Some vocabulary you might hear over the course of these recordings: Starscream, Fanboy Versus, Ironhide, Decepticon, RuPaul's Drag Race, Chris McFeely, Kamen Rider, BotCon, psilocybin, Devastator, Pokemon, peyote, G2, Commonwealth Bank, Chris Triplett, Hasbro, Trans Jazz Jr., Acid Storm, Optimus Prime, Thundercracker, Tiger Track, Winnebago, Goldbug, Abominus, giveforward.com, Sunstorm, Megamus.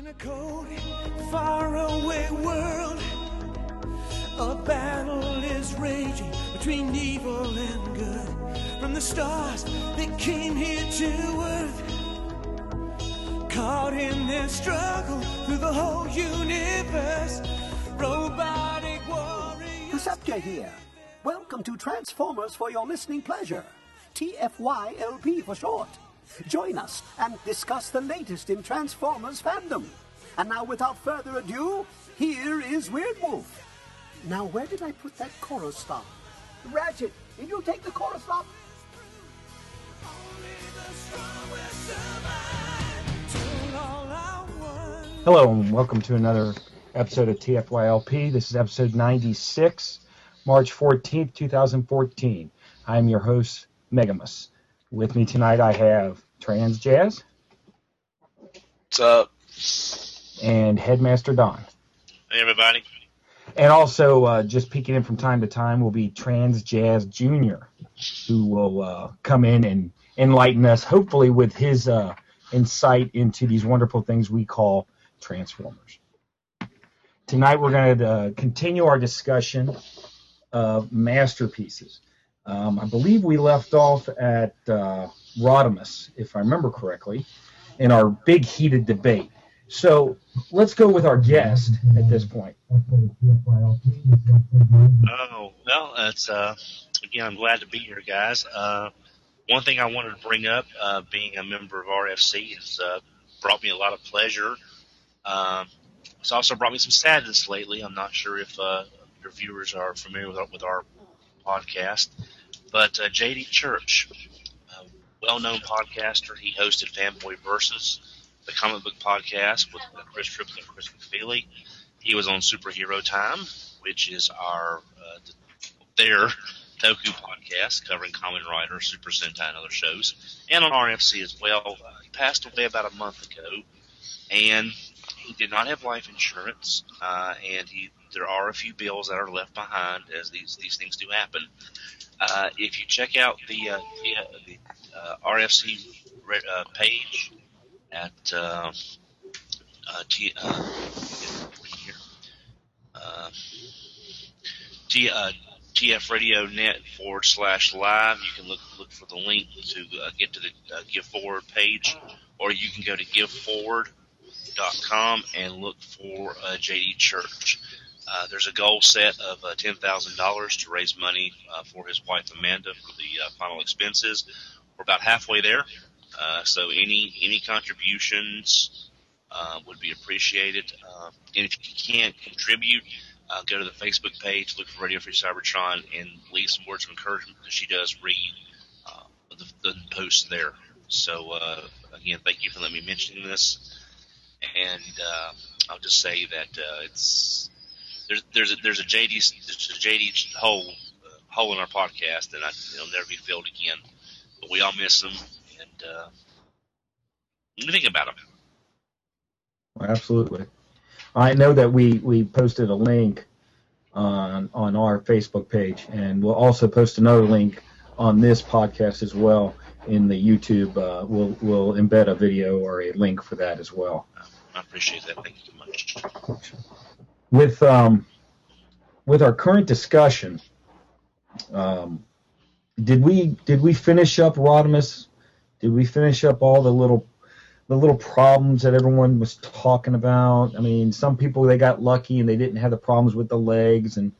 In a cold, faraway world, a battle is raging between evil and good. From the stars that came here to earth, caught in their struggle through the whole universe. Robotic warriors. Perceptor here. Welcome to Transformers for your listening pleasure. TFYLP for short. Join us and discuss the latest in Transformers fandom. And now, without further ado, here is Weird Wolf. Now, where did I put that chorus stop? Ratchet, did you take the chorus stop? Hello, and welcome to another episode of TFYLP. This is episode 96, March 14th, 2014. I'm your host, Megamus. With me tonight, I have Trans Jazz. What's up? And Headmaster Don. Hey, everybody. And also, just peeking in from time to time, will be Trans Jazz Jr., who will come in and enlighten us, hopefully, with his insight into these wonderful things we call Transformers. Tonight, we're going to continue our discussion of masterpieces. I believe we left off at Rodimus, if I remember correctly, in our big heated debate. So let's go with our guest at this point. Oh, well, it's, again, I'm glad to be here, guys. One thing I wanted to bring up, being a member of RFC, has brought me a lot of pleasure. It's also brought me some sadness lately. I'm not sure if your viewers are familiar with our podcast, but JD Church, a well-known podcaster. He hosted Fanboy Versus, the comic book podcast with Chris Triplett and Chris McFeely. He was on Superhero Time, which is our their Toku podcast covering Kamen Rider, Super Sentai, and other shows, and on RFC as well. He passed away about a month ago, and he did not have life insurance, and there are a few bills that are left behind, as these things do happen. If you check out the RFC page at tfradio.net/live, you can look for the link to get to the Give Forward page, or you can go to giveforward.com and look for JD Church. There's a goal set of $10,000 to raise money for his wife Amanda for the final expenses. We're about halfway there, so any contributions would be appreciated. And if you can't contribute, go to the Facebook page, look for Radio Free Cybertron, and leave some words of encouragement, because she does read the posts there. So, again, thank you for letting me mention this. And I'll just say that it's... There's a JD hole in our podcast, and it'll never be filled again. But we all miss them, and think about them. Well, absolutely. I know that we posted a link on our Facebook page, and we'll also post another link on this podcast as well in the YouTube. We'll embed a video or a link for that as well. I appreciate that. Thank you so much. With our current discussion, did we finish up Rodimus? Did we finish up all the little problems that everyone was talking about? I mean, some people, they got lucky and they didn't have the problems with the legs, and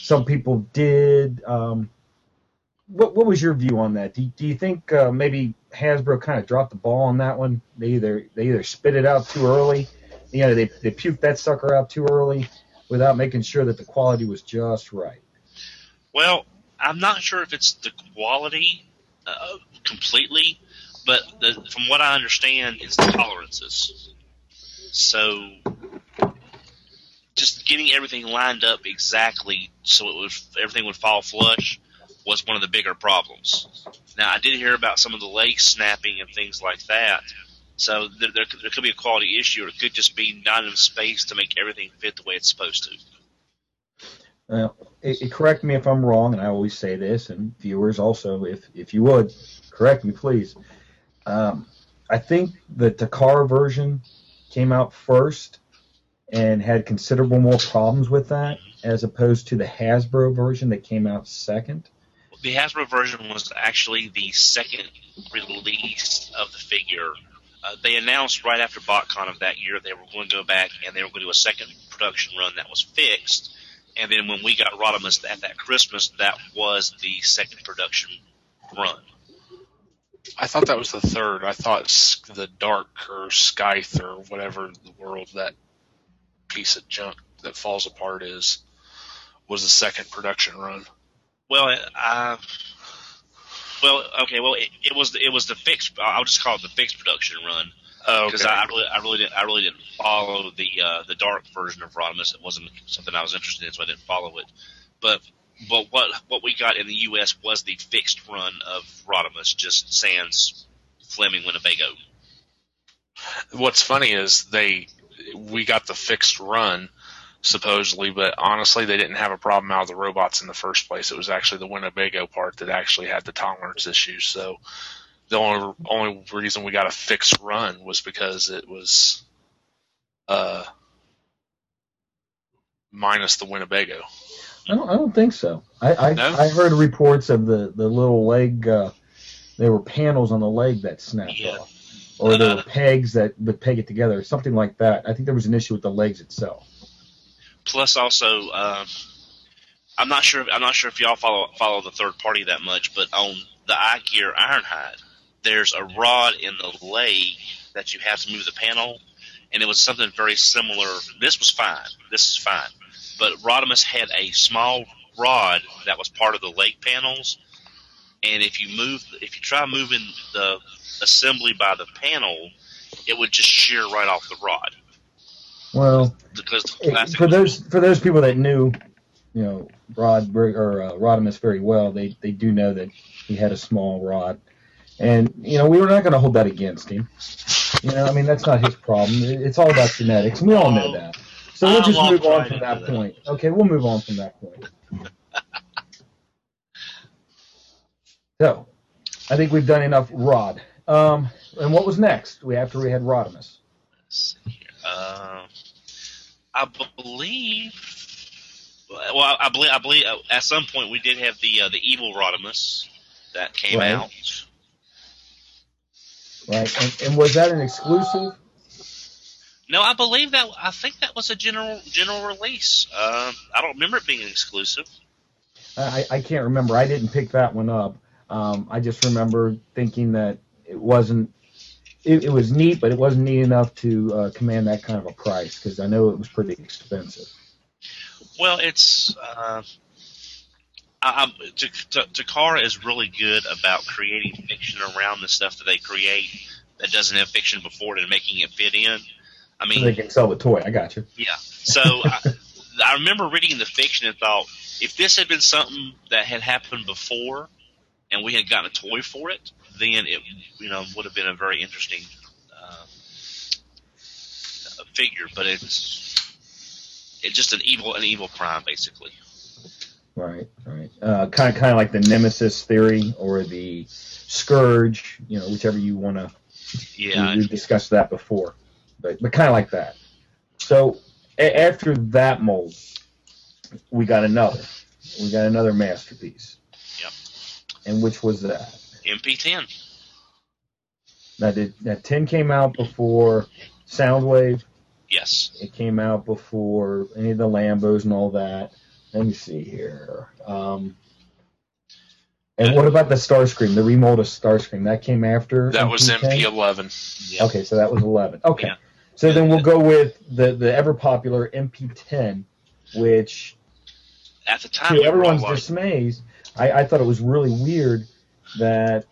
some people did. What was your view on that? Do you think maybe Hasbro kind of dropped the ball on that one? They either spit it out too early. You know, they puked that sucker out too early without making sure that the quality was just right. Well, I'm not sure if it's the quality completely, but from what I understand, it's the tolerances. So just getting everything lined up exactly so everything would fall flush was one of the bigger problems. Now, I did hear about some of the leg snapping and things like that. So there could be a quality issue, or it could just be not enough space to make everything fit the way it's supposed to. Well, correct me if I'm wrong, and I always say this, and viewers also, if you would, correct me, please. I think the Takara version came out first and had considerable more problems with that as opposed to the Hasbro version that came out second. The Hasbro version was actually the second release of the figure. They announced right after BotCon of that year they were going to go back and they were going to do a second production run that was fixed. And then when we got Rodimus at that Christmas, that was the second production run. I thought that was the third. I thought the Dark or Scythe or whatever in the world that piece of junk that falls apart is was the second production run. Well, it was the fixed. I'll just call it the fixed production run because I really didn't follow the dark version of Rodimus. It wasn't something I was interested in, so I didn't follow it. But what we got in the U.S. was the fixed run of Rodimus, just sans Fleming Winnebago. What's funny is we got the fixed run. Supposedly, but honestly, they didn't have a problem out of the robots in the first place. It was actually the Winnebago part that actually had the tolerance issues. So the only reason we got a fixed run was because it was minus the Winnebago. I don't think so. I heard reports of the little leg. There were panels on the leg that snapped off, or there were pegs that would peg it together, something like that. I think there was an issue with the legs itself. Plus, also, I'm not sure if y'all follow the third party that much, but on the I Gear Ironhide, there's a rod in the leg that you have to move the panel, and it was something very similar. This was fine. This is fine. But Rodimus had a small rod that was part of the leg panels, and if you try moving the assembly by the panel, it would just shear right off the rod. Well, for those people that knew, you know, Rodimus very well, they do know that he had a small rod, and you know we were not going to hold that against him. You know, I mean that's not his problem. It's all about genetics, and we all know that. So we'll just move on from that point. Okay, we'll move on from that point. So, I think we've done enough Rod. And what was next? We had Rodimus. Let's see here. I believe at some point we did have the evil Rodimus that came out. Right, and was that an exclusive? No, I think that was a general release. I don't remember it being exclusive. I can't remember. I didn't pick that one up. I just remember thinking that it wasn't. It was neat, but it wasn't neat enough to command that kind of a price because I know it was pretty expensive. Well, it's Takara is really good about creating fiction around the stuff that they create that doesn't have fiction before it and making it fit in. I mean, so they can sell the toy. I got you. Yeah. So I remember reading the fiction and thought, if this had been something that had happened before and we had gotten a toy for it, then it, you know, would have been a very interesting figure, but it's just an evil crime, basically. Right. Kind of like the Nemesis theory or the Scourge, you know, whichever you want to. Yeah, we discussed that before, but kind of like that. So after that mold, we got another masterpiece. Yep. And which was that? MP10. Now, 10 came out before Soundwave. Yes. It came out before any of the Lambos and all that. Let me see here. And what about the Starscream, the remold of Starscream? That came after That MP10? Was MP11. Yeah. Okay, so that was 11. Okay. Yeah. So then we'll go with the ever-popular MP10, which, at the time, to everyone's dismay, I thought it was really weird that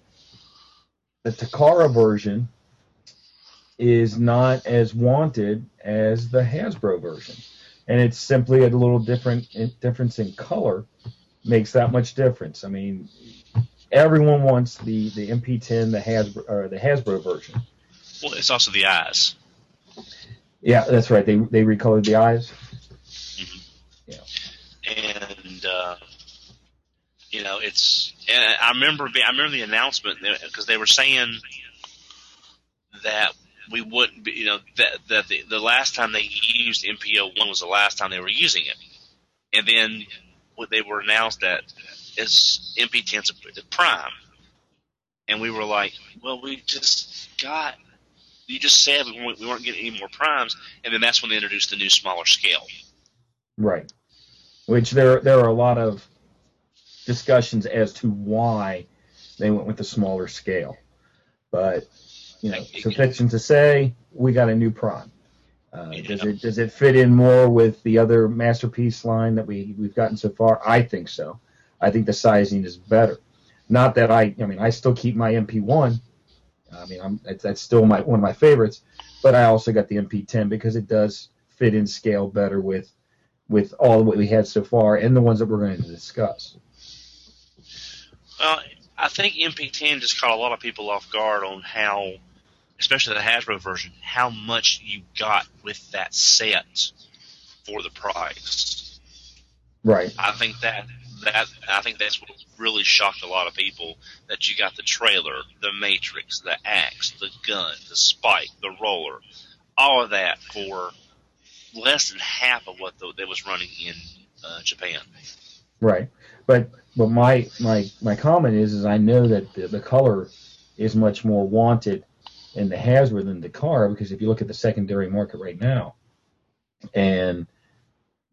the Takara version is not as wanted as the Hasbro version, and it's simply a little difference in color makes that much difference. I mean, everyone wants the MP10, the Hasbro version. Well, it's also the eyes. Yeah, that's right. They recolored the eyes. Mm-hmm. Yeah, and. You know, it's. And I remember the announcement because they were saying that we wouldn't be, you know, that the last time they used MPO1 was the last time they were using it. And then what they were announced that is MP10's prime. And we were like, well, you just said we weren't getting any more primes. And then that's when they introduced the new smaller scale. Right. Which there are a lot of discussions as to why they went with the smaller scale. But, you know, sufficient to say, we got a new prime. Does it fit in more with the other Masterpiece line that we've gotten so far? I think so. I think the sizing is better. Not that I still keep my MP1. I mean, that's still one of my favorites. But I also got the MP10 because it does fit in scale better with all of what we had so far and the ones that we're going to discuss. Well, I think MP10 just caught a lot of people off guard on how, especially the Hasbro version, how much you got with that set for the price. Right. I think that's what really shocked a lot of people, that you got the trailer, the matrix, the axe, the gun, the spike, the roller, all of that for less than half of what that was running in Japan. Right. But my comment is I know that the color is much more wanted in the Hasbro than the car, because if you look at the secondary market right now, and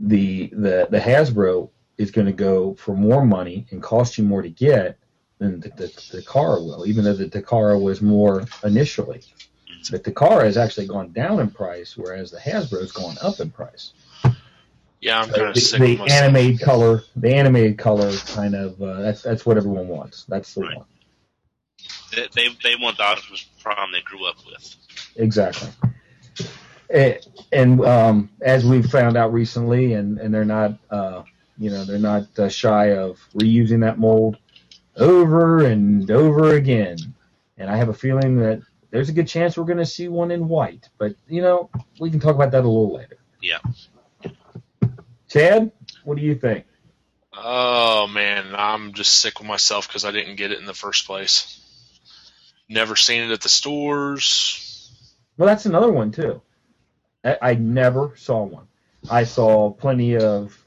the Hasbro is going to go for more money and cost you more to get than the Takara will, even though the Takara was more initially. The Takara has actually gone down in price, whereas the Hasbro has gone up in price. Yeah, I'm kind of sick of myself. The animated color kind of that's what everyone wants. That's the one. They want the Optimus Prime they grew up with. Exactly. And as we've found out recently, and they're not shy of reusing that mold over and over again. And I have a feeling that there's a good chance we're going to see one in white. But, you know, we can talk about that a little later. Yeah. Chad, what do you think? Oh, man, I'm just sick with myself because I didn't get it in the first place. Never seen it at the stores. Well, that's another one, too. I never saw one. I saw plenty of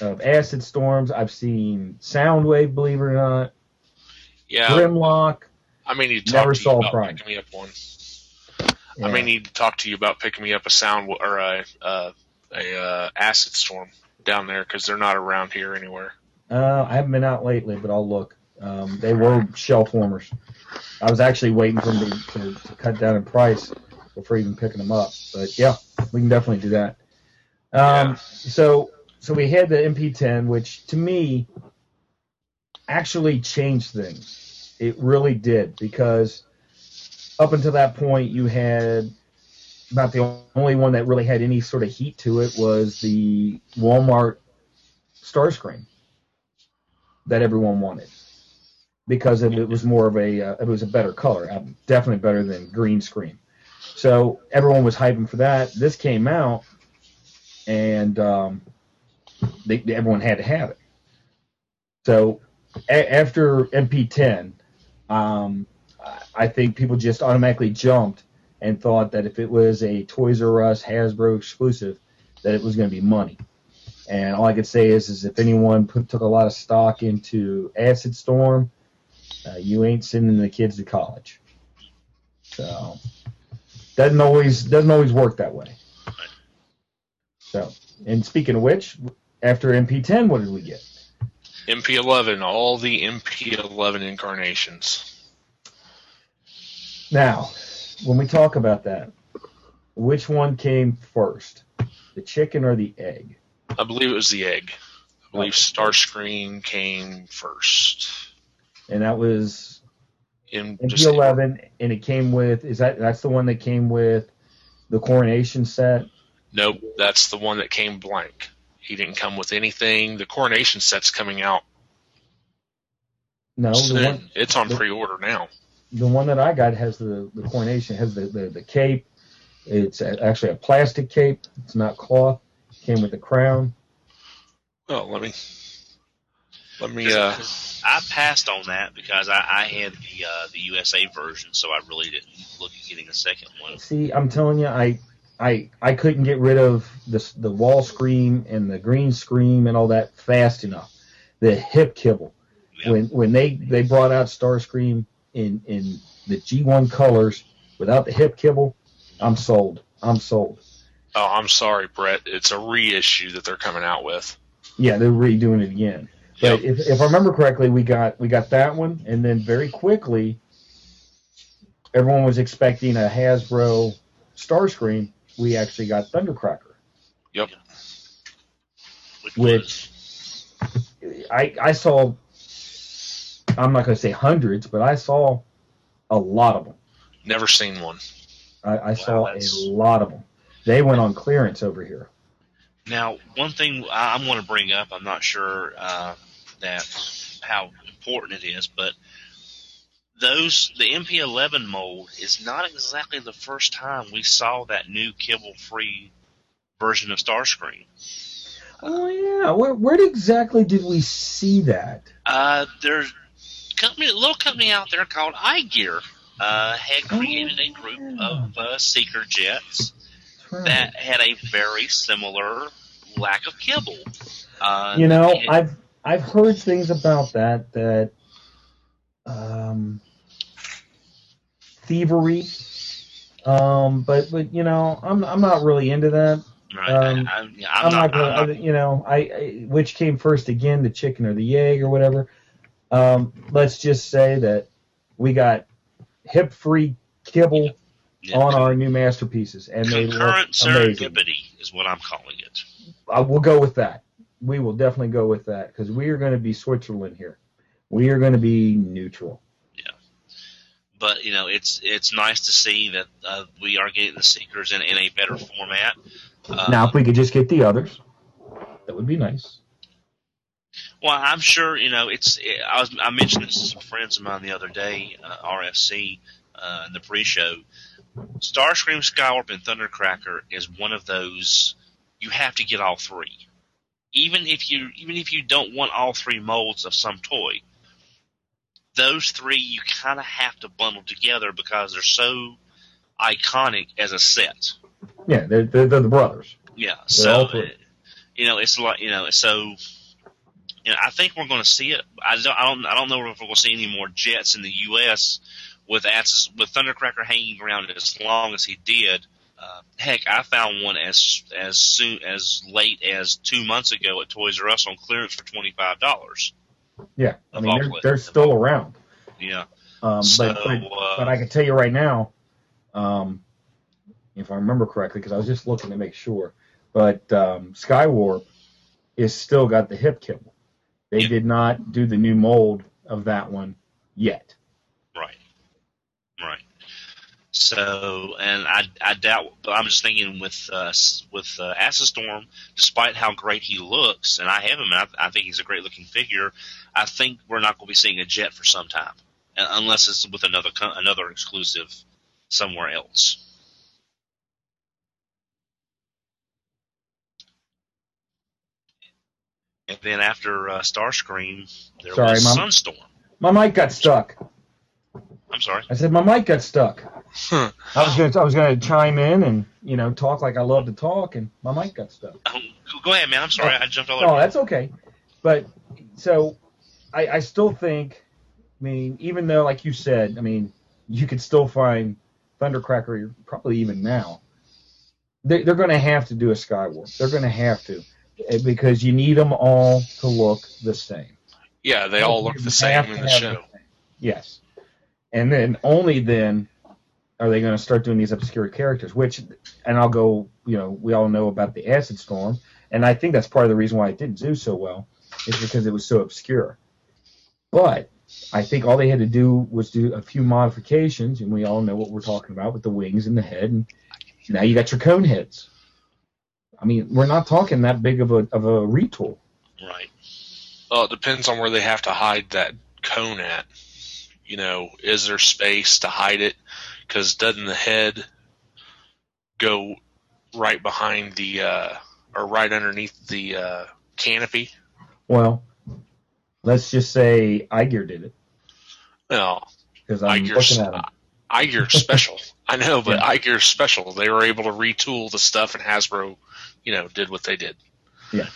Acid Storms. I've seen Soundwave, believe it or not. Yeah. Grimlock. I may need to talk to you about picking me up one. Yeah. I may need to talk to you about picking me up a sound or a Acid Storm down there, because they're not around here anywhere. I haven't been out lately, but I'll look. They were shelf warmers. I was actually waiting for them to cut down in price before even picking them up. But yeah, we can definitely do that. Yeah. So we had the MP10, which to me actually changed things. It really did, because up until that point, you had about the only one that really had any sort of heat to it was the Walmart Starscream that everyone wanted, because it was more of a better color, definitely better than green screen. So everyone was hyping for that. This came out, and everyone had to have it. So after MP10. I think people just automatically jumped and thought that if it was a Toys R Us Hasbro exclusive, that it was going to be money. And all I could say is if anyone took a lot of stock into Acid Storm, you ain't sending the kids to college. So doesn't always work that way. So, and speaking of which, after MP10, what did we get? MP11, all the MP11 incarnations. Now, when we talk about that, which one came first, the chicken or the egg? I believe it was the egg. I believe Starscream came first. And that was MP11, and it came with, that's the one that came with the coronation set? Nope, that's the one that came blank. He didn't come with anything. The coronation set's coming out. No, it's on pre-order now. The one that I got has the coronation, has the cape. It's actually a plastic cape. It's not cloth. It came with the crown. Well, let me. Let me. I passed on that because I had the USA version, so I really didn't look at getting a second one. See, I'm telling you, I couldn't get rid of the wall scream and the green scream and all that fast enough. The hip kibble. Yep. When they brought out Starscream in the G1 colors without the hip kibble, I'm sold. I'm sold. Oh, I'm sorry, Brett. It's a reissue that they're coming out with. Yeah, they're redoing it again. But yep. if I remember correctly, we got that one, and then very quickly, everyone was expecting a Hasbro Starscream. We actually got Thundercracker. Yep. Which I saw. I'm not going to say hundreds, but I saw a lot of them. Never seen one. I saw a lot of them. They went on clearance over here. Now, one thing I'm going to bring up, I'm not sure that how important it is, but the MP11 mold is not exactly the first time we saw that new kibble-free version of Starscream. Oh, yeah. Where exactly did we see that? There's a little company out there called I Gear. Had created a group of seeker jets that had a very similar lack of kibble. You know, I've heard things about that thievery, but you know, I'm not really into that. I'm not gonna, you know, I which came first again, the chicken or the egg or whatever. Let's just say that we got hip-free kibble on our new masterpieces, and they look amazing. Serendipity is what I'm calling it. We'll go with that. We will definitely go with that, because we are going to be Switzerland here. We are going to be neutral. Yeah, but you know, it's nice to see that we are getting the Seekers in a better format. Now, if we could just get the others, that would be nice. Well, I'm sure, you know, I mentioned this to some friends of mine the other day, RFC, in the pre-show. Starscream, Skywarp, and Thundercracker is one of those, you have to get all three. Even if you don't want all three molds of some toy, those three you kind of have to bundle together because they're so iconic as a set. Yeah, they're the brothers. Yeah, they're so, you know, it's like, you know, so... You know, I think we're going to see it. I don't know if we're going to see any more jets in the U.S. with Thundercracker hanging around as long as he did. Heck, I found one as late as 2 months ago at Toys R Us on clearance for $25. Yeah, I mean they're still around. Yeah, but I can tell you right now, if I remember correctly, because I was just looking to make sure. But Skywarp is still got the hip kibble. They did not do the new mold of that one yet. Right. So, and I doubt. But I'm just thinking with Acid Storm, despite how great he looks, and I have him, I think he's a great looking figure. I think we're not going to be seeing a jet for some time, unless it's with another exclusive somewhere else. And then after Starscream, there was Sunstorm. My mic got stuck. I'm sorry. I said my mic got stuck. Huh. I was going to chime in and, you know, talk like I love to talk, and my mic got stuck. Go ahead, man. I'm sorry. I jumped all over. Oh, that's okay. But so I still think, I mean, even though, like you said, I mean, you could still find Thundercracker probably even now. They're going to have to do a Skywarp. They're going to have to. Because you need them all to look the same. Yeah, they all look the same in the show. Yes. And then, only then, are they going to start doing these obscure characters, which, and I'll go, you know, we all know about the Acid Storm, and I think that's part of the reason why it didn't do so well, is because it was so obscure. But I think all they had to do was do a few modifications, and we all know what we're talking about with the wings and the head, and now you got your cone heads. I mean, we're not talking that big of a retool. Right. Well, it depends on where they have to hide that cone at. You know, is there space to hide it? Because doesn't the head go right behind the, or right underneath the canopy? Well, Let's just say I Gear did it. No, because I'm looking at them. I Gear special. I know, but yeah. I Gear special. They were able to retool the stuff, and Hasbro, you know, did what they did. Yeah,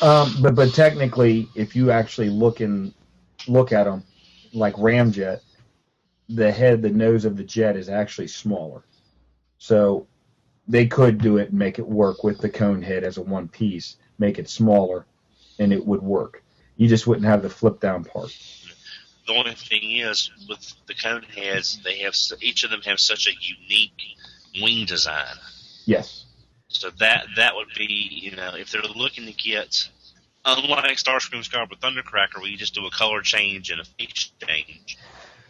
but technically, if you actually look at them, like Ramjet, the nose of the jet is actually smaller. So they could do it and make it work with the cone head as a one piece, make it smaller, and it would work. You just wouldn't have the flip down part. The only thing is, with the cone heads, each of them have such a unique wing design. Yes. So that would be, you know, if they're looking to get, unlike Starscream, Skywarp, with Thundercracker, where you just do a color change and a face change,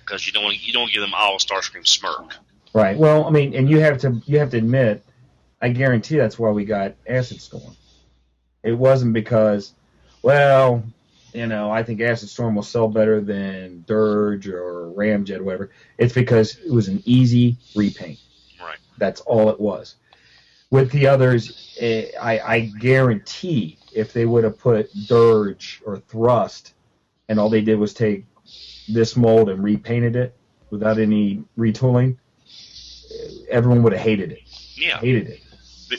because you don't give them all Starscream smirk. Right. Well, I mean, and you have to admit, I guarantee that's why we got Acid Storm. It wasn't because, well, you know, I think Acid Storm will sell better than Dirge or Ramjet or whatever. It's because it was an easy repaint. Right. That's all it was. With the others, I guarantee if they would have put Dirge or Thrust and all they did was take this mold and repainted it without any retooling, everyone would have hated it. Yeah. Hated it.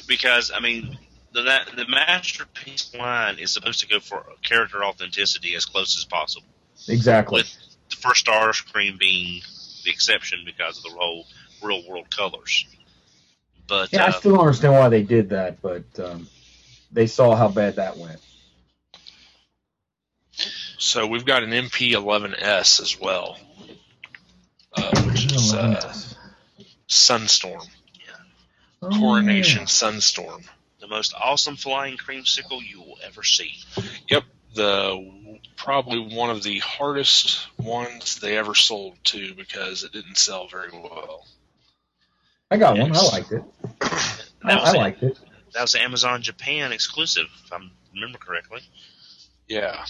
Because, I mean... The masterpiece line is supposed to go for character authenticity as close as possible. Exactly. With the first Starscream being the exception because of the whole real world colors. But yeah, I still don't understand why they did that, but they saw how bad that went. So we've got an MP11S as well, which is Sunstorm. Yeah. Oh, Coronation, yeah. Sunstorm. The most awesome flying creamsicle you will ever see. Yep, probably one of the hardest ones they ever sold too, because it didn't sell very well. I got one. I liked it. I liked it. That was the Amazon Japan exclusive, if I remember correctly. Yeah,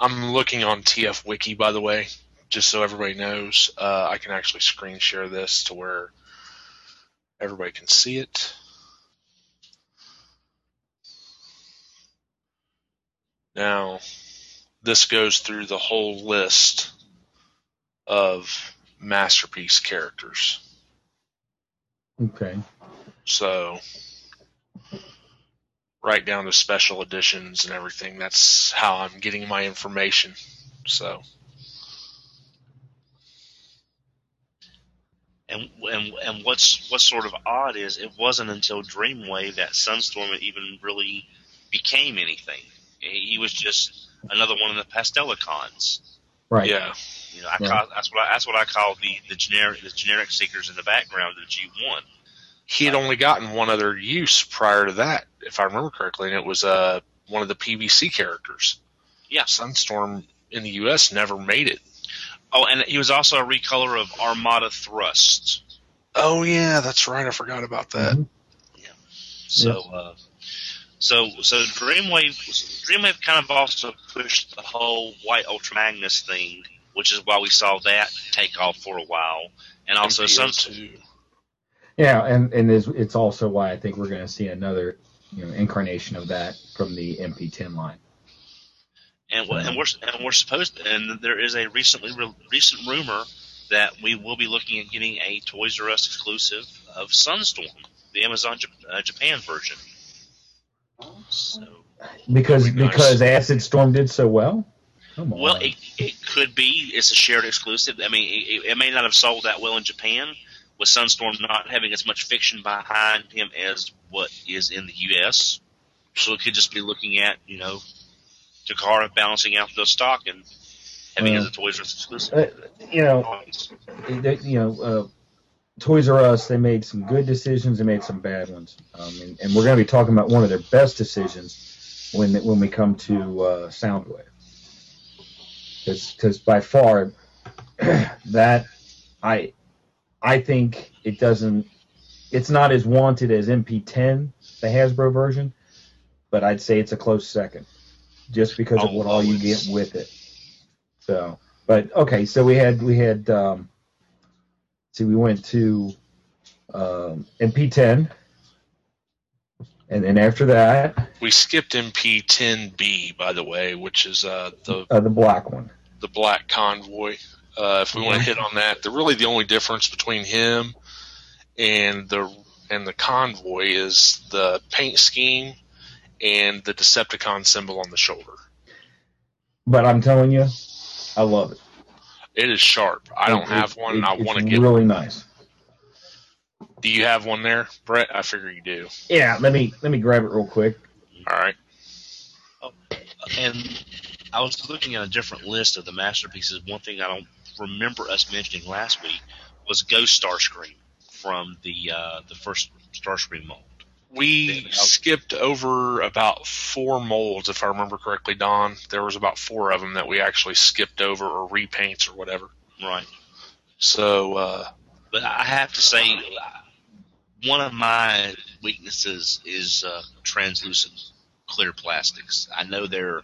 I'm looking on TF Wiki, by the way, just so everybody knows. I can actually screen share this to where everybody can see it. Now, this goes through the whole list of masterpiece characters. Okay. So, right down to special editions and everything. That's how I'm getting my information. So. And what's sort of odd is it wasn't until Dreamwave that Sunstorm even really became anything. He was just another one of the Pastelicons. Right. Yeah. You know, that's what I call the generic Seekers in the background of G1. He had only gotten one other use prior to that, if I remember correctly, and it was one of the PVC characters. Yeah. Sunstorm in the U.S. never made it. Oh, and he was also a recolor of Armada Thrust. Oh, yeah, that's right. I forgot about that. Mm-hmm. Yeah. So... yeah. So Dreamwave kind of also pushed the whole White Ultra Magnus thing, which is why we saw that take off for a while, and also some. Yeah, and it's also why I think we're going to see another, you know, incarnation of that from the MP10 line. And we're supposed to, and there is a recent rumor that we will be looking at getting a Toys R Us exclusive of Sunstorm, the Amazon Japan version. So, because Acid Storm did so well? Come on. Well, it could be. It's a shared exclusive. I mean, it may not have sold that well in Japan, with Sunstorm not having as much fiction behind him as what is in the U.S. So it could just be looking at, you know, Takara balancing out the stock and having as a Toys R Us exclusive. Toys R Us, they made some good decisions, they made some bad ones. And we're going to be talking about one of their best decisions when we come to Soundwave. Because by far, that, I think it doesn't, it's not as wanted as MP10, the Hasbro version, but I'd say it's a close second, just because of what all you get with it. So, but okay, so we had, we went to MP10, And then after that... We skipped MP10B, by the way, which is the black one. The black convoy. If we want to hit on that, the only difference between him and the convoy is the paint scheme and the Decepticon symbol on the shoulder. But I'm telling you, I love it. It is sharp. I don't have one, and I want to get it. It's really nice. Do you have one there, Brett? I figure you do. Yeah, let me grab it real quick. All right. Oh, and I was looking at a different list of the masterpieces. One thing I don't remember us mentioning last week was Ghost Starscream from the first Starscream mold. We skipped over about 4 molds, if I remember correctly, Don. There was about 4 of them that we actually skipped over or repaints or whatever. Right. So, but I have to say... One of my weaknesses is translucent clear plastics. I know their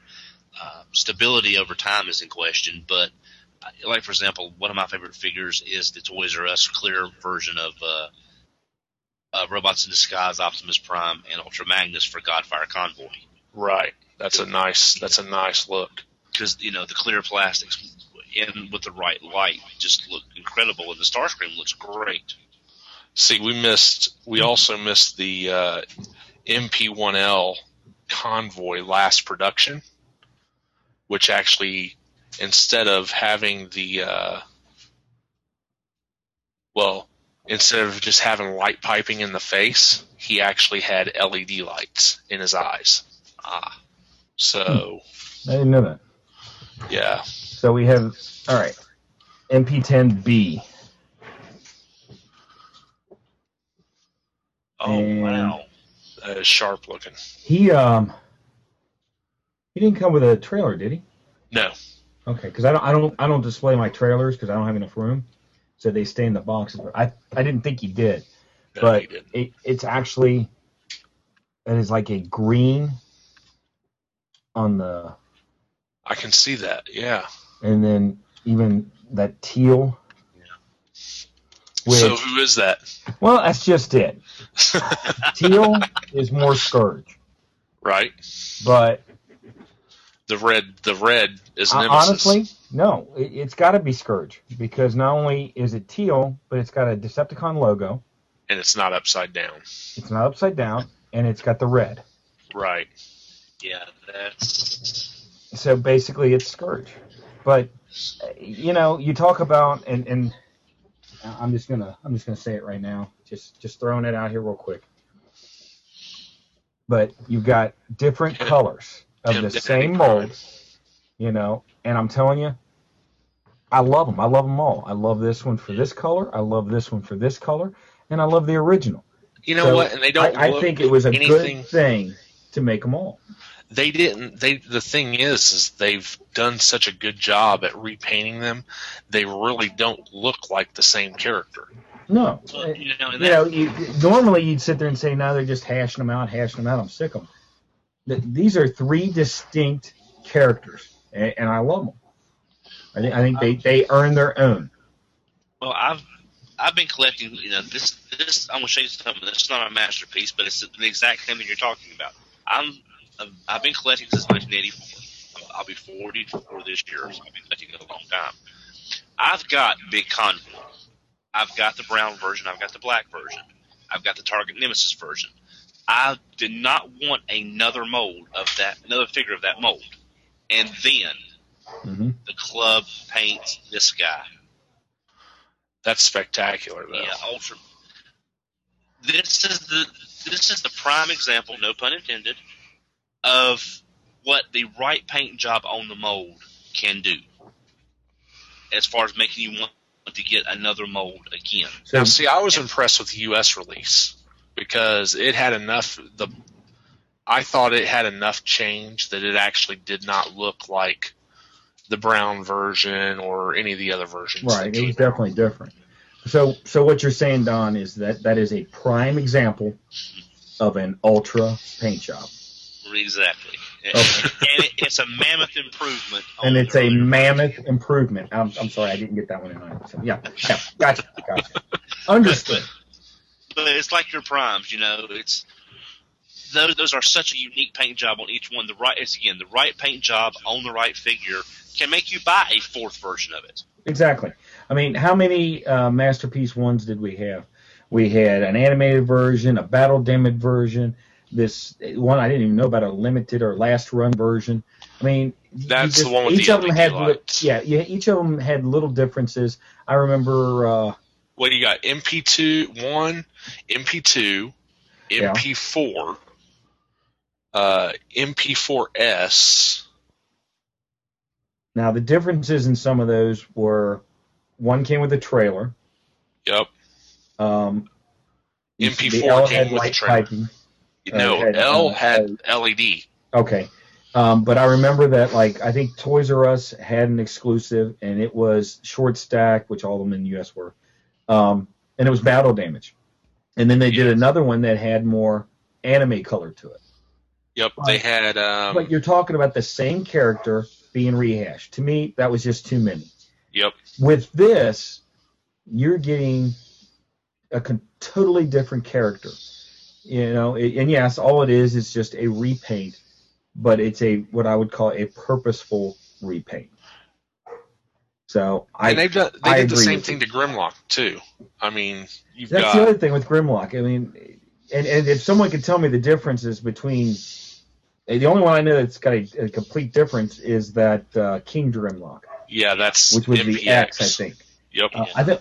stability over time is in question, but like, for example, one of my favorite figures is the Toys R Us clear version of Robots in Disguise, Optimus Prime, and Ultra Magnus for Godfire Convoy. Right. That's a nice look. Because, you know, the clear plastics in with the right light just look incredible, and the Starscream looks great. See, we also missed the MP1L Convoy last production, which actually, instead of just having light piping in the face, he actually had LED lights in his eyes. Ah. So. I didn't know that. Yeah. So we have, all right, MP10B. Oh, and wow. That is sharp looking. He didn't come with a trailer, did he? No. Okay, because I don't display my trailers because I don't have enough room, so they stay in the boxes. But I didn't think he did. No, but he didn't. It's actually, it is like a green on the. I can see that. Yeah. And then even that teal. Which, so who is that? Well, that's just it. Teal is more Scourge, right? But the red is Nemesis. Honestly, no, it's got to be Scourge because not only is it teal, but it's got a Decepticon logo, and it's not upside down. It's not upside down, and it's got the red. Right. Yeah, that's so basically it's Scourge. But you know, you talk about and. I'm just gonna say it right now. Just throwing it out here real quick. But you've got different colors of the same mold, you know. And I'm telling you, I love them. I love them all. I love this one for this color. I love this one for this color, and I love the original. You know what? And they don't. I think it was a good thing to make them all. They didn't. The thing is they've done such a good job at repainting them. They really don't look like the same character. No, normally you'd sit there and say, "No, they're just hashing them out. I'm sick of them." These are 3 distinct characters, and I love them. I think they earn their own. Well, I've been collecting. You know, this I'm gonna show you something. It's not a masterpiece, but it's the exact thing that you're talking about. I've been collecting since 1984. I'll be 44 this year, so I've been collecting it a long time. I've got Big Convoy. I've got the brown version. I've got the black version. I've got the Target Nemesis version. I did not want another figure of that mold. And then the club paints this guy. That's spectacular, though. Yeah, Ultra. This is the prime example, no pun intended, of what the right paint job on the mold can do as far as making you want to get another mold again. Now, see, I was impressed with the U.S. release because it had enough – I thought it had enough change that it actually did not look like the brown version or any of the other versions. Right, it was definitely different. So what you're saying, Don, is that is a prime example of an ultra paint job. Exactly. Okay. And it's a mammoth improvement. I'm sorry, I didn't get that one in mind. So, yeah, gotcha. Understood. But it's like your primes, you know. It's those are such a unique paint job on each one. The right, it's again, the right paint job on the right figure can make you buy a fourth version of it. Exactly. I mean, how many Masterpiece ones did we have? We had an animated version, a battle damaged version, this one I didn't even know about, a limited or last run version. I mean, that's just, the one with each the of them had lights. Each of them had little differences. I remember. What do you got? MP2, MP4, MP4S. Now the differences in some of those were, one came with a trailer. Yep. MP4 came with a trailer. Piping. No, L had LED. Okay. But I remember that, like, I think Toys R Us had an exclusive, and it was short stack, which all of them in the U.S. were, and it was battle damage. And then they did another one that had more anime color to it. Yep, but they had... but you're talking about the same character being rehashed. To me, that was just too many. Yep. With this, you're getting a totally different character. You know, and yes, all it is just a repaint, but it's a what I would call a purposeful repaint. So they did the same thing to Grimlock too. I mean, that's the other thing with Grimlock. I mean, and if someone could tell me the differences between the only one I know that's got a complete difference is that King Grimlock. Yeah, that's which was MPX. The X, I think. Yep.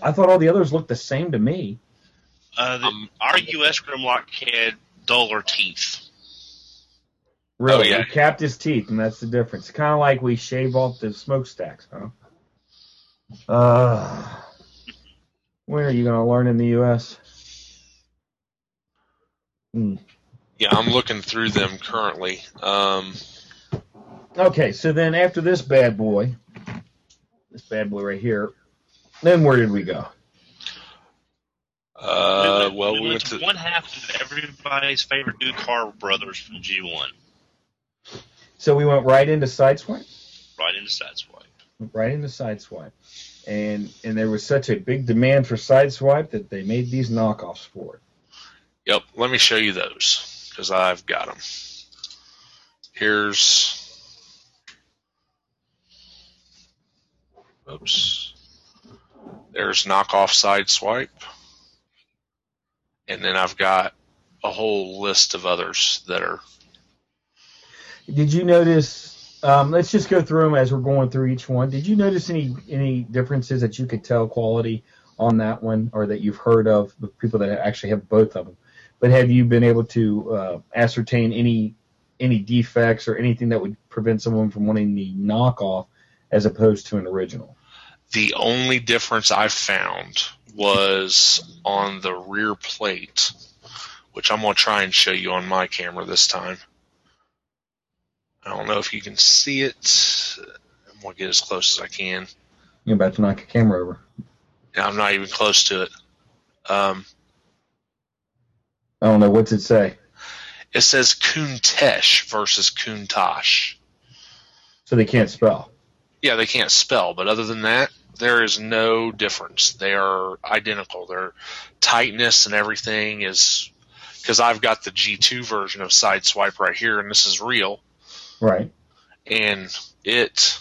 I thought all the others looked the same to me. Our U.S. Grimlock had duller teeth. Really? Oh, yeah. He capped his teeth, and that's the difference. Kind of like we shave off the smokestacks, huh? When are you going to learn in the U.S.? Yeah, I'm looking through them currently. Okay, so then after this bad boy right here, then where did we go? We went to one half of everybody's favorite new car brothers from G1. So we went right into Sideswipe? Right into Sideswipe. And there was such a big demand for Sideswipe that they made these knockoffs for it. Yep. Let me show you those because I've got them. There's knockoff Sideswipe. And then I've got a whole list of others that are... Did you notice... let's just go through them as we're going through each one. Did you notice any differences that you could tell quality on that one or that you've heard of, the people that actually have both of them? But have you been able to ascertain any defects or anything that would prevent someone from wanting the knockoff as opposed to an original? The only difference I found was on the rear plate, which I'm going to try and show you on my camera this time. I don't know if you can see it. I'm going to get as close as I can. You're about to knock your camera over. I'm not even close to it. I don't know. What's it say? It says Kuntesh versus Kuntash. So they can't spell. Yeah, they can't spell, but other than that, there is no difference. They are identical. Their tightness and everything is – because I've got the G2 version of Sideswipe right here, and this is real. Right. And it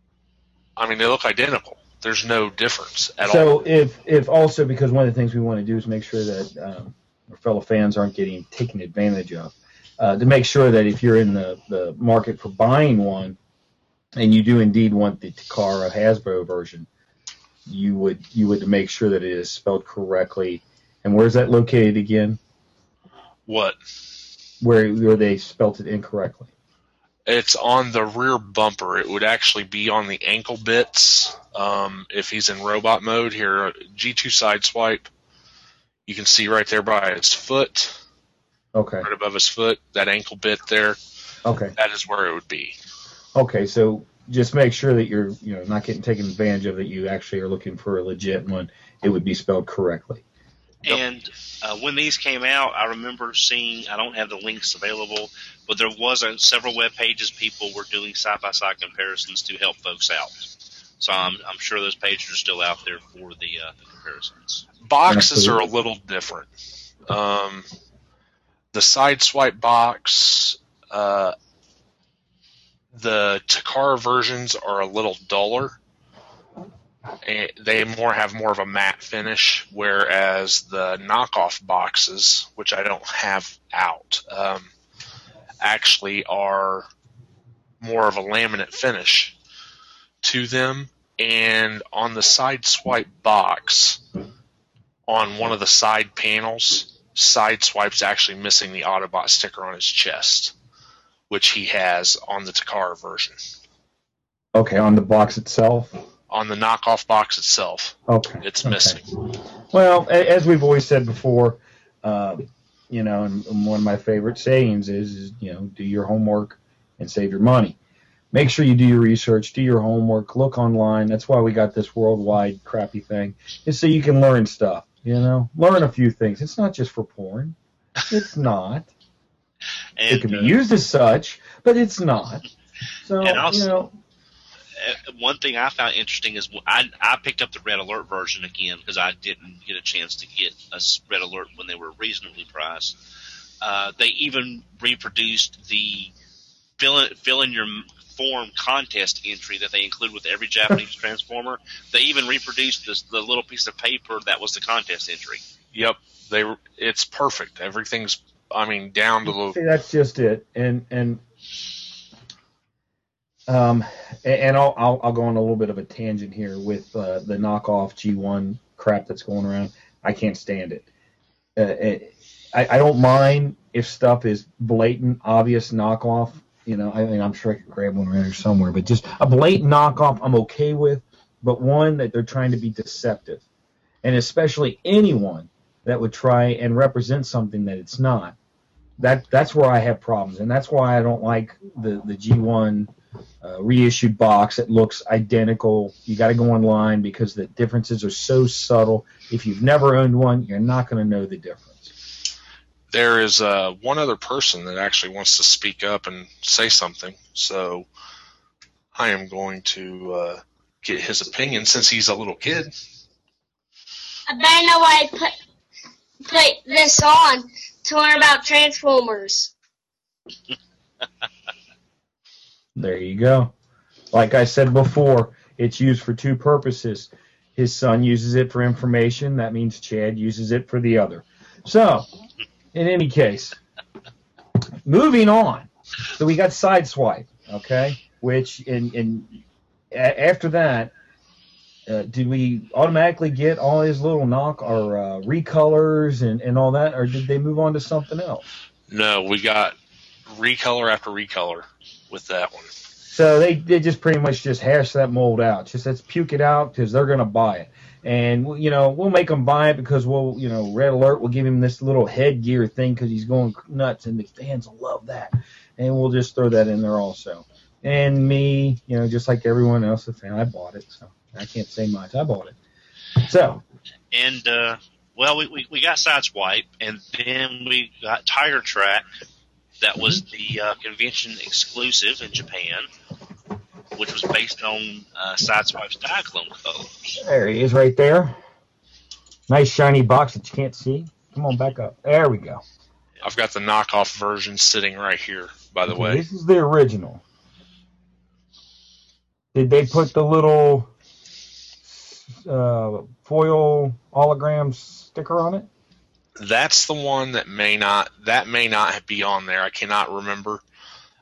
– I mean, they look identical. There's no difference at all. So if also because one of the things we want to do is make sure that our fellow fans aren't getting taken advantage of, to make sure that if you're in the market for buying one, and you do indeed want the Takara Hasbro version, you would make sure that it is spelled correctly. And where is that located again? What? Where they spelled it incorrectly? It's on the rear bumper. It would actually be on the ankle bits. If he's in robot mode here, G2 Sideswipe, you can see right there by his foot. Okay. Right above his foot, that ankle bit there. Okay. That is where it would be. Okay, so just make sure that you're not getting taken advantage of, that you actually are looking for a legit one. It would be spelled correctly. And when these came out, I remember seeing, I don't have the links available, but there was several web pages people were doing side-by-side comparisons to help folks out. So I'm sure those pages are still out there for the comparisons. Boxes are a little different. the Sideswipe box. The Takara versions are a little duller. They have more of a matte finish, whereas the knockoff boxes, which I don't have out, actually are more of a laminate finish to them. And on the Sideswipe box, on one of the side panels, Sideswipe's actually missing the Autobot sticker on his chest, which he has on the Takara version. Okay, on the box itself? On the knockoff box itself. Okay. It's missing. Okay. Well, as we've always said before, you know, and one of my favorite sayings is, you know, do your homework and save your money. Make sure you do your research, do your homework, look online. That's why we got this worldwide crappy thing, is so you can learn stuff, you know? Learn a few things. It's not just for porn. It's not. And, it can be used as such, but it's not. So, and also, you know, one thing I found interesting is I picked up the Red Alert version again because I didn't get a chance to get a Red Alert when they were reasonably priced. They even reproduced the fill in your form contest entry that they include with every Japanese Transformer. They even reproduced the little piece of paper that was the contest entry. Yep, it's perfect. Everything's, I mean, down to the... See, that's just it, and I'll go on a little bit of a tangent here with the knockoff G1 crap that's going around. I can't stand it. I don't mind if stuff is blatant, obvious knockoff. You know, I mean, I'm sure I could grab one around here somewhere, but just a blatant knockoff I'm okay with, but one that they're trying to be deceptive, and especially anyone that would try and represent something that it's not. That's where I have problems, and that's why I don't like the G1 reissued box that looks identical. You got to go online because the differences are so subtle. If you've never owned one, you're not going to know the difference. There is one other person that actually wants to speak up and say something, so I am going to get his opinion since he's a little kid. I better know why I put this on. To learn about Transformers. There you go. Like I said before, it's used for two purposes. His son uses it for information. That means Chad uses it for the other. So, in any case, moving on. So we got Sideswipe, okay? Which, after that, did we automatically get all his little knock or recolors and all that, or did they move on to something else? No, we got recolor after recolor with that one. So they just pretty much just hash that mold out. Just let's puke it out because they're going to buy it. And, you know, we'll make them buy it because we'll, you know, Red Alert will give him this little headgear thing because he's going nuts and the fans will love that. And we'll just throw that in there also. And me, you know, just like everyone else, the fan, I bought it, so. I can't say much. I bought it. So. And, well, we got Sideswipe, and then we got Tiger Track. That was the convention exclusive in Japan, which was based on Sideswipe's Diaclone colors. There he is right there. Nice shiny box that you can't see. Come on, back up. There we go. I've got the knockoff version sitting right here, by the way. This is the original. Did they put the little... foil hologram sticker on it? That's the one that may not be on there. I cannot remember.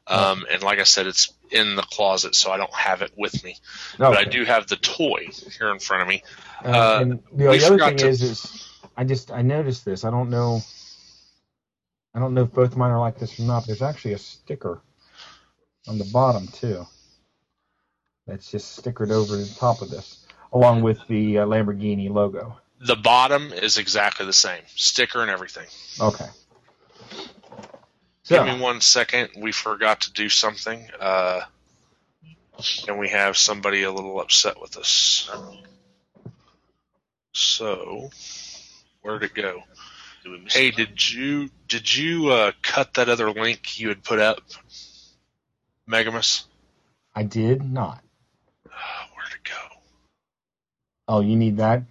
And like I said, it's in the closet, so I don't have it with me. Okay. But I do have the toy here in front of me. And the other thing is I noticed this. I don't know if both mine are like this or not. But there's actually a sticker on the bottom too. That's just stickered over the top of this. Along with the Lamborghini logo. The bottom is exactly the same. Sticker and everything. Okay. So. Give me one second. We forgot to do something. And we have somebody a little upset with us. So, where'd it go? Hey, did you cut that other link you had put up, Megamus? I did not. Where'd it go? Oh, you need that?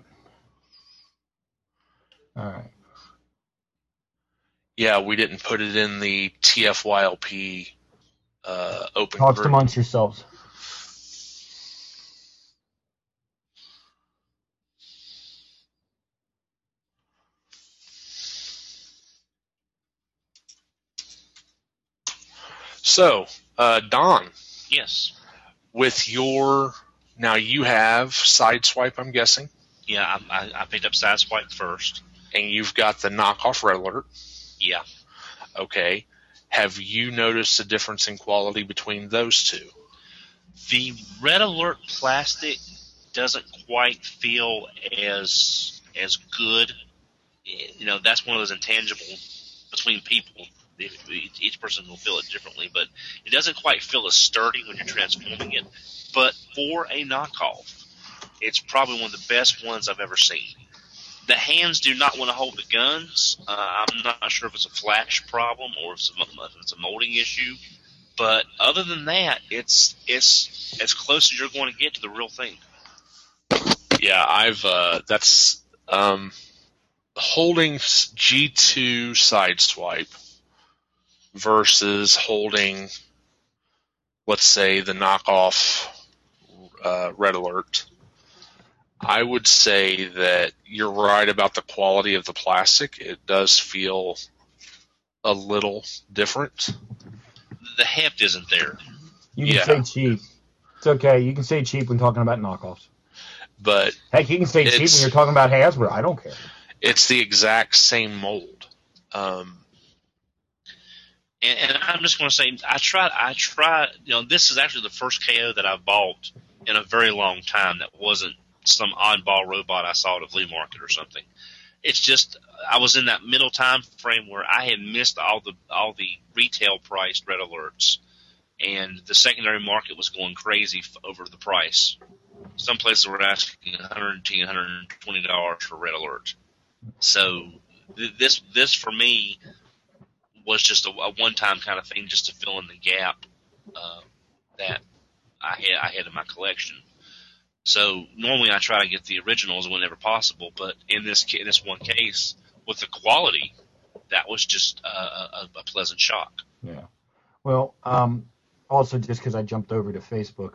All right. Yeah, we didn't put it in the TFYLP open group. Talk amongst yourselves. So, Don. Yes. With your... Now, you have Sideswipe, I'm guessing. Yeah, I picked up Sideswipe first. And you've got the knockoff Red Alert. Yeah. Okay. Have you noticed a difference in quality between those two? The Red Alert plastic doesn't quite feel as good. You know, that's one of those intangibles between people. Each person will feel it differently, but it doesn't quite feel as sturdy when you're transforming it. But for a knockoff, it's probably one of the best ones I've ever seen. The hands do not want to hold the guns. I'm not sure if it's a flash problem or if it's a molding issue. But other than that, it's as close as you're going to get to the real thing. Yeah, that's holding G2 Sideswipe versus holding, let's say, the knockoff Red Alert. I would say that you're right about the quality of the plastic. It does feel a little different. The heft isn't there. You can say cheap. It's okay. You can say cheap when talking about knockoffs. But heck, you can say cheap when you're talking about Hasbro. I don't care. It's the exact same mold. And I'm just going to say, I tried. You know, this is actually the first KO that I bought in a very long time that wasn't some oddball robot I saw at a flea market or something. It's just I was in that middle time frame where I had missed all the retail priced Red Alerts, and the secondary market was going crazy over the price. Some places were asking $110, $120 for Red Alert. So this for me was just a one time kind of thing, just to fill in the gap that I had in my collection. So normally I try to get the originals whenever possible, but in this one case, with the quality, that was just a pleasant shock. Yeah. Well, also just because I jumped over to Facebook,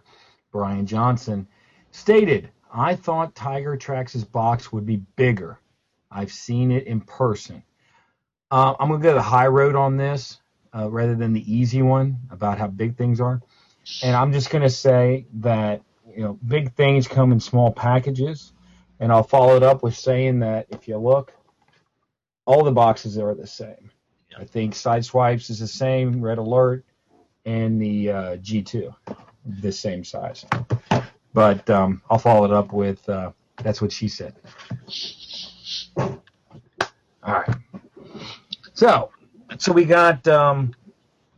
Brian Johnson stated, I thought Tiger Trax's box would be bigger. I've seen it in person. I'm going to go the high road on this rather than the easy one about how big things are. And I'm just going to say that, you know, big things come in small packages, and I'll follow it up with saying that if you look, all the boxes are the same. I think Sideswipes is the same, Red Alert, and the G2, the same size. But I'll follow it up with that's what she said. All right. So we got, and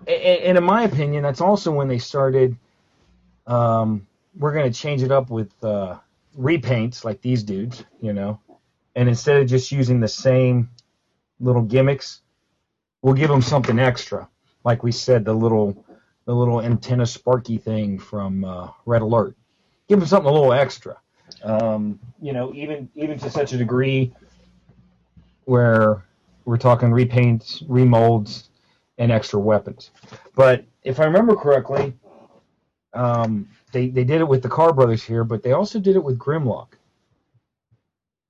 in my opinion, that's also when they started. We're going to change it up with repaints like these dudes, you know. And instead of just using the same little gimmicks, we'll give them something extra. Like we said, the little antenna sparky thing from Red Alert. Give them something a little extra. You know, even to such a degree where we're talking repaints, remolds, and extra weapons. But if I remember correctly... They did it with the Carr Brothers here, but they also did it with Grimlock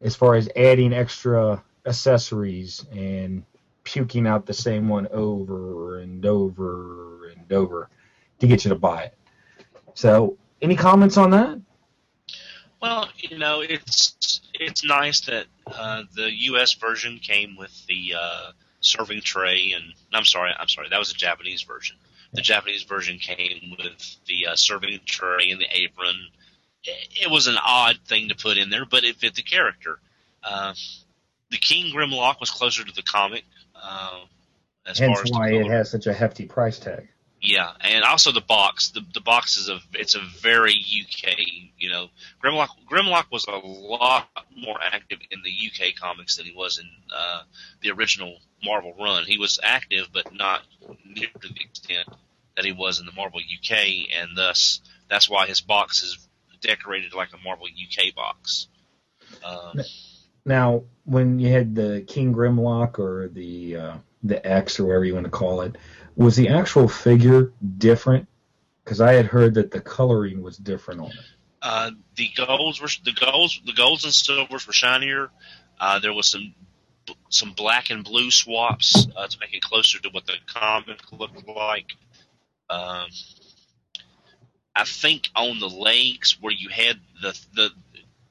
as far as adding extra accessories and puking out the same one over and over and over to get you to buy it. So, any comments on that? Well, you know, it's nice that the U.S. version came with the serving tray, and I'm sorry, that was a Japanese version. The Japanese version came with the serving tray and the apron. It was an odd thing to put in there, but it fit the character. The King Grimlock was closer to the comic. Hence why it has such a hefty price tag. Yeah, and also the box. The box is a very UK, you know. Grimlock was a lot more active in the UK comics than he was in the original Marvel run. He was active, but not near to the extent that he was in the Marvel UK, and thus that's why his box is decorated like a Marvel UK box. Now, when you had the King Grimlock or the the X or whatever you want to call it. Was the actual figure different? Because I had heard that the coloring was different on it. The golds and silvers were shinier. There was some black and blue swaps to make it closer to what the comic looked like. I think on the legs where you had the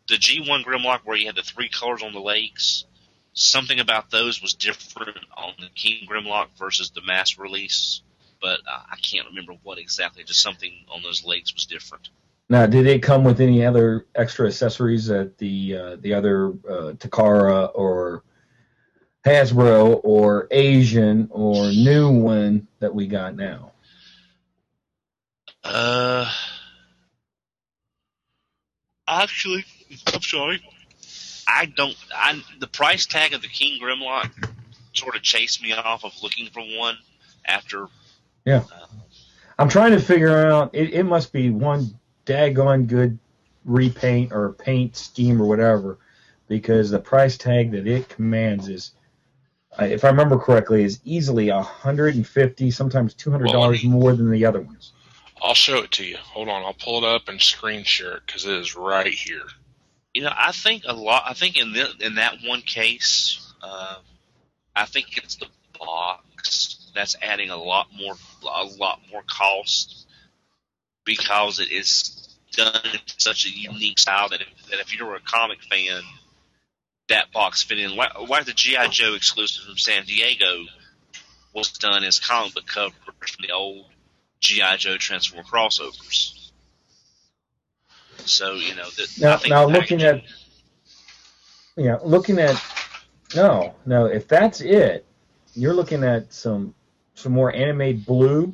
G1 Grimlock where you had the three colors on the legs, something about those was different on the King Grimlock versus the mass release. But I can't remember what exactly. Just something on those legs was different. Now, did it come with any other extra accessories that the other Takara or Hasbro or Asian or new one that we got now? Actually, I'm sorry. The price tag of the King Grimlock sort of chased me off of looking for one after. Yeah, I'm trying to figure out. It must be one daggone good repaint or paint scheme or whatever, because the price tag that it commands is, if I remember correctly, is easily $150, sometimes $200 more than the other ones. I'll show it to you. Hold on, I'll pull it up and screen share it because it is right here. You know, I think a lot. I think in that one case, I think it's the box that's adding a lot more cost. Because it is done in such a unique style that if you're a comic fan, that box fit in. Like the G.I. Joe exclusive from San Diego was done as comic book covers from the old G.I. Joe Transform crossovers. So, you know, if that's it, you're looking at some more animated blue.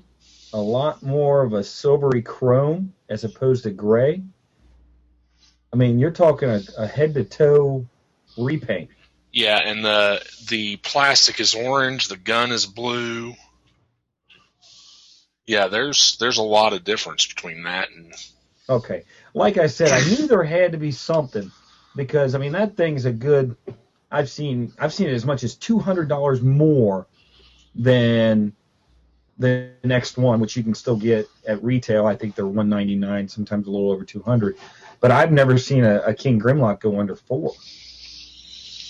A lot more of a silvery chrome as opposed to gray. I mean, you're talking a head-to-toe repaint. Yeah, and the plastic is orange, the gun is blue. Yeah, there's a lot of difference between that and... Okay. Like I said, I knew there had to be something because, I mean, that thing's a good... I've seen it as much as $200 more than... The next one, which you can still get at retail, I think they're $199, sometimes a little over $200. But I've never seen a King Grimlock go under $4.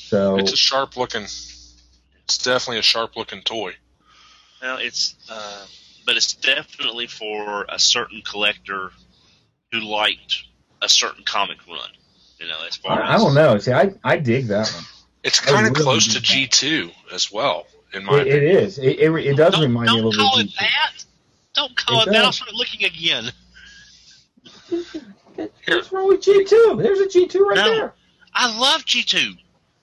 So it's a sharp looking. It's definitely a sharp looking toy. Well, it's but it's definitely for a certain collector who liked a certain comic run. You know, as far I don't know. See, I dig that one. It's kind of really close to G2 as well. It is. It does remind me a little bit. Don't call it that. Don't call it that. I'll start looking again. What's wrong with G2? There's a G2 right there. I love G2.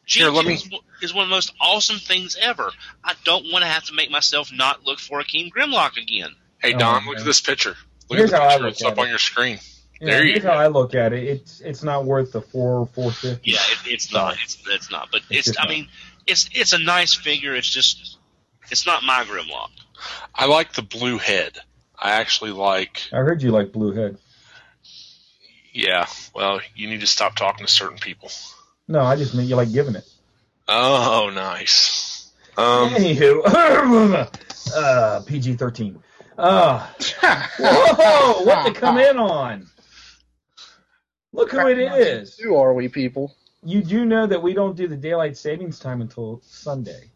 G2 is one of the most awesome things ever. I don't want to have to make myself not look for a King Grimlock again. Hey, Don, look at this picture. Here's how I look at it. It's up on your screen. Here's how I look at it. It's not worth the $450. Yeah, it's not. It's not. But I mean... It's a nice figure. It's just it's not my Grimlock. I like the blue head. I heard you like blue head. Yeah. Well, you need to stop talking to certain people. No, I just mean you like giving it. Oh, nice. Anywho, PG-13. Whoa! What to come in on? Look who it is. Who are we, people? You do know that we don't do the daylight savings time until Sunday.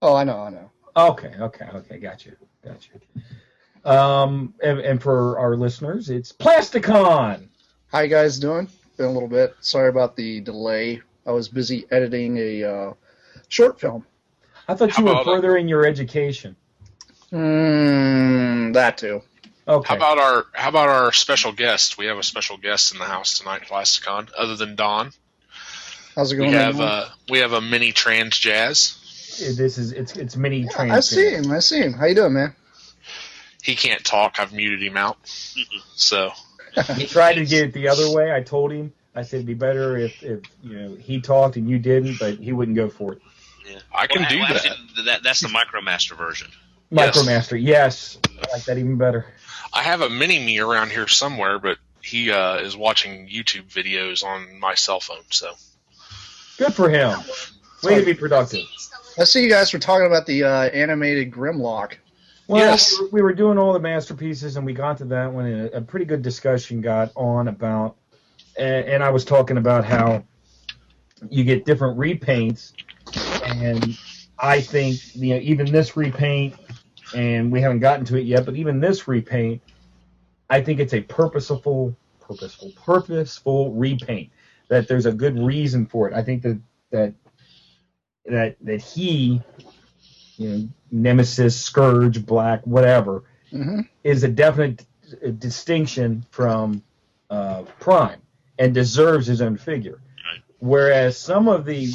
Oh, I know. Okay, gotcha. And for our listeners, it's Plasticon! How you guys doing? Been a little bit. Sorry about the delay. I was busy editing a short film. I thought you were furthering your education. That too. Okay. How about our special guest? We have a special guest in the house tonight, Plasticon, other than Don. How's it going? We have a mini Trans Jazz. It's mini Trans. I see him. How you doing, man? He can't talk. I've muted him out. So he tried to get it the other way. I told him. I said it'd be better if you know he talked and you didn't, but he wouldn't go for it. Yeah. I can do that. That's the MicroMaster version. MicroMaster, yes. I like that even better. I have a mini me around here somewhere, but he is watching YouTube videos on my cell phone, so. Good for him. Way to be productive. I see you guys were talking about the animated Grimlock. Well, yes. we were doing all the masterpieces, and we got to that one, and a pretty good discussion got on about, and I was talking about how you get different repaints, and I think, you know, even this repaint, and we haven't gotten to it yet, but even this repaint, I think it's a purposeful repaint, that there's a good reason for it. I think that he, you know, Nemesis, Scourge, Black, whatever, mm-hmm. is a definite distinction from Prime and deserves his own figure. Right. Whereas some of the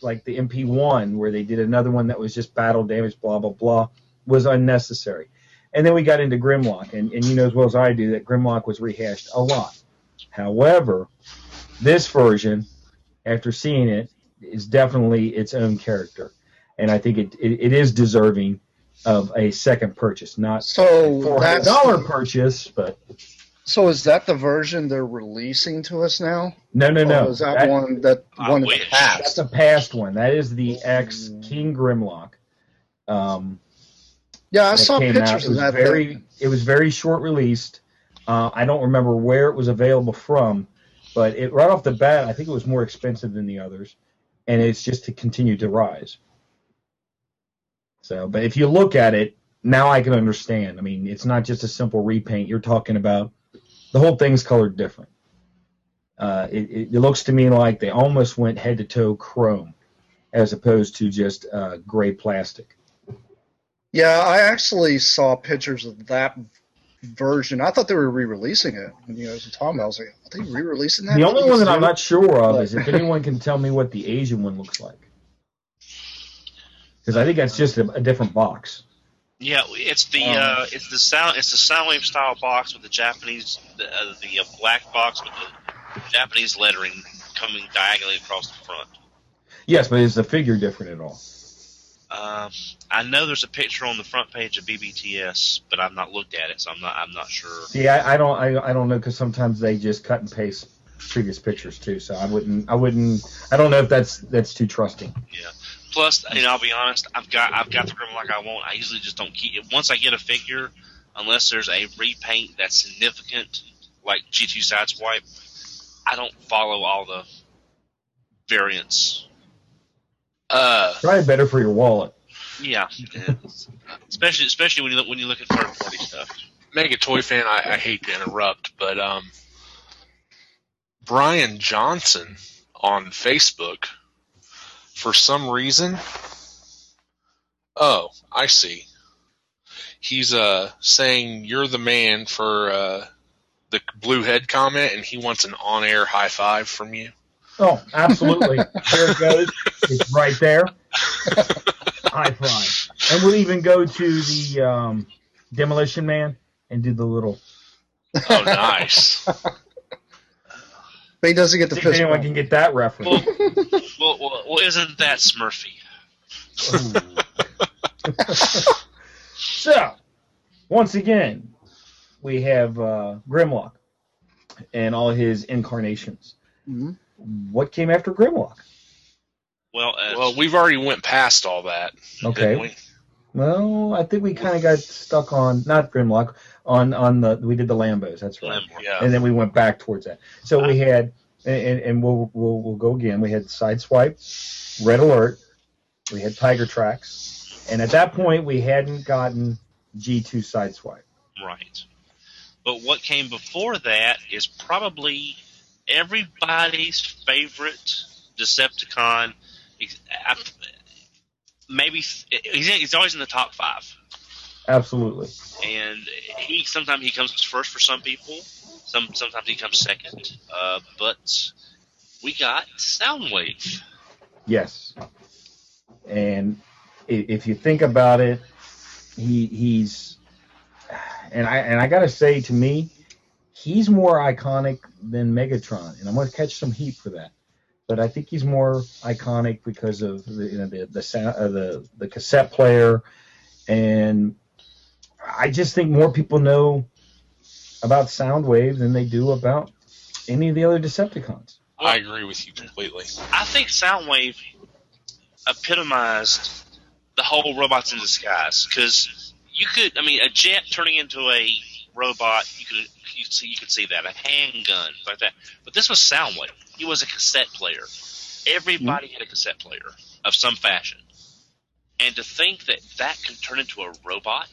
like the MP1, where they did another one that was just battle damage, blah, blah, blah, was unnecessary. And then we got into Grimlock, and you know as well as I do that Grimlock was rehashed a lot. However, this version, after seeing it, is definitely its own character. And I think it is deserving of a second purchase, not a $400 purchase. But so is that the version they're releasing to us now? No. Is that one that one of the past? That's the past one. That is the ex King Grimlock. Yeah, I saw pictures of that. It was very short released. I don't remember where it was available from, but it right off the bat, I think it was more expensive than the others, and it's just to continue to rise. So, but if you look at it, now I can understand. I mean, it's not just a simple repaint. You're talking about the whole thing's colored different. It looks to me like they almost went head-to-toe chrome as opposed to just gray plastic. Yeah, I actually saw pictures of that version. I thought they were re-releasing it. And, you know, as Tom, I was like, are they re-releasing that? The only one that I'm not sure of is if anyone can tell me what the Asian one looks like. Because I think that's just a different box. Yeah, it's the Soundwave style box with the Japanese the black box with the Japanese lettering coming diagonally across the front. Yes, but is the figure different at all? I know there's a picture on the front page of BBTS, but I've not looked at it, so I'm not sure. See, I don't know because sometimes they just cut and paste previous pictures too, so I don't know if that's too trusting. Yeah. Plus, you know, I'll be honest. I've got the Grimlock I want. I usually just don't keep it. Once I get a figure, unless there's a repaint that's significant, like G2 Sideswipe, I don't follow all the variants. Probably better for your wallet. Yeah, especially when you look at third-party stuff. Mega Toy Fan, I hate to interrupt, but Brian Johnson on Facebook. For some reason, oh, I see. He's saying you're the man for the blue head comment, and he wants an on-air high five from you. Oh, absolutely! There it goes. It's right there. High five, and we'll even go to the Demolition Man and do the little. Oh, nice. But he doesn't get the fist. Anyone can get that reference. Well, isn't that Smurfy? So, once again, we have Grimlock and all his incarnations. Mm-hmm. What came after Grimlock? Well, we've already went past all that. Okay. Didn't we? Well, I think we kind of got stuck on not Grimlock. We did the Lambos, that's right. Yeah. And then we went back towards that. So we had, and we'll go again. We had Sideswipe, Red Alert, we had Tiger Tracks, and at that point we hadn't gotten G2 Sideswipe. Right. But what came before that is probably everybody's favorite Decepticon. Maybe he's always in the top five. Absolutely. And sometimes he comes first for some people. Sometimes he comes second. But we got Soundwave. Yes. And if you think about it, he's and I gotta say, to me, he's more iconic than Megatron, and I'm gonna catch some heat for that. But I think he's more iconic because of the cassette player, and I just think more people know about Soundwave than they do about any of the other Decepticons. I agree with you completely. I think Soundwave epitomized the whole robots in disguise, because you could, I mean, a jet turning into a robot, you could see that, a handgun, like that. But this was Soundwave. He was a cassette player. Everybody had a cassette player of some fashion. And to think that that could turn into a robot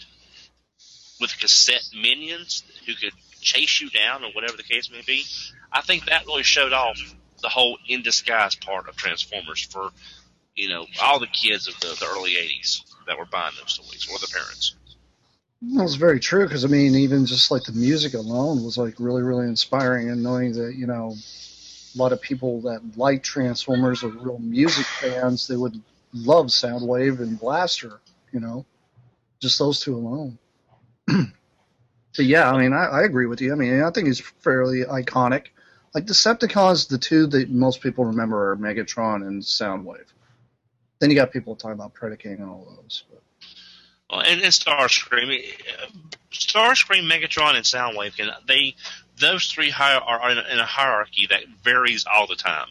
with cassette minions who could chase you down or whatever the case may be, I think that really showed off the whole in disguise part of Transformers for, you know, all the kids of the early 80s that were buying those toys, or the parents. That's very true, because, I mean, even just, like, the music alone was, like, really, really inspiring, and knowing that, you know, a lot of people that like Transformers are real music fans, they would love Soundwave and Blaster, you know, just those two alone. But, yeah, I mean, I agree with you. I mean, I think it's fairly iconic. Like, Decepticons, the two that most people remember are Megatron and Soundwave. Then you got people talking about Predacane and all those. But. Well, and Starscream, Megatron, and Soundwave, and those three are in a hierarchy that varies all the time.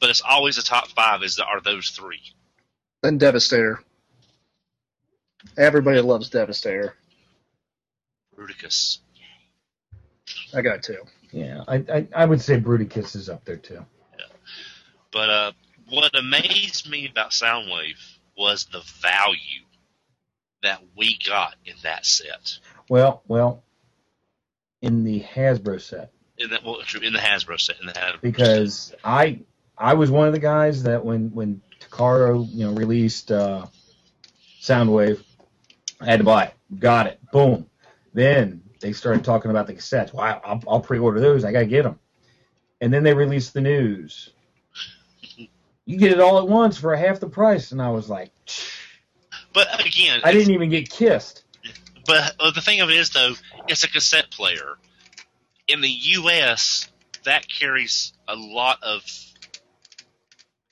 But it's always the top five are those three. And Devastator. Everybody loves Devastator. Bruticus. I got two. Yeah, I would say Bruticus is up there too. Yeah. But what amazed me about Soundwave was the value that we got in that set. Well, in the Hasbro set. In the Hasbro set. Because I was one of the guys that when Takara, you know, released Soundwave, I had to buy it. Got it. Boom. Then they started talking about the cassettes. Wow, I'll pre-order those. I got to get them. And then they released the news. You get it all at once for half the price, and I was like, but again, I didn't even get kissed. But the thing of it is, though, it's a cassette player. In the U.S., that carries a lot of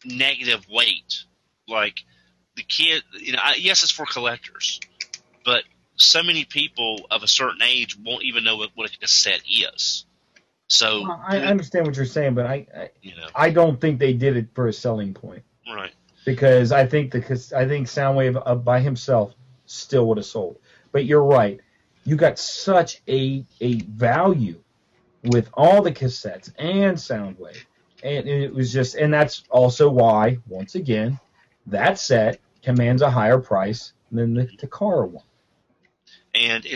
negative weight. Like the kid, you know, yes, it's for collectors, but so many people of a certain age won't even know what a cassette is. So well, I understand what you're saying, but I don't think they did it for a selling point, right? Because I think Soundwave by himself still would have sold. But you're right; you got such a value with all the cassettes and Soundwave, and it was just, and that's also why, once again, that set commands a higher price than the Takara one. And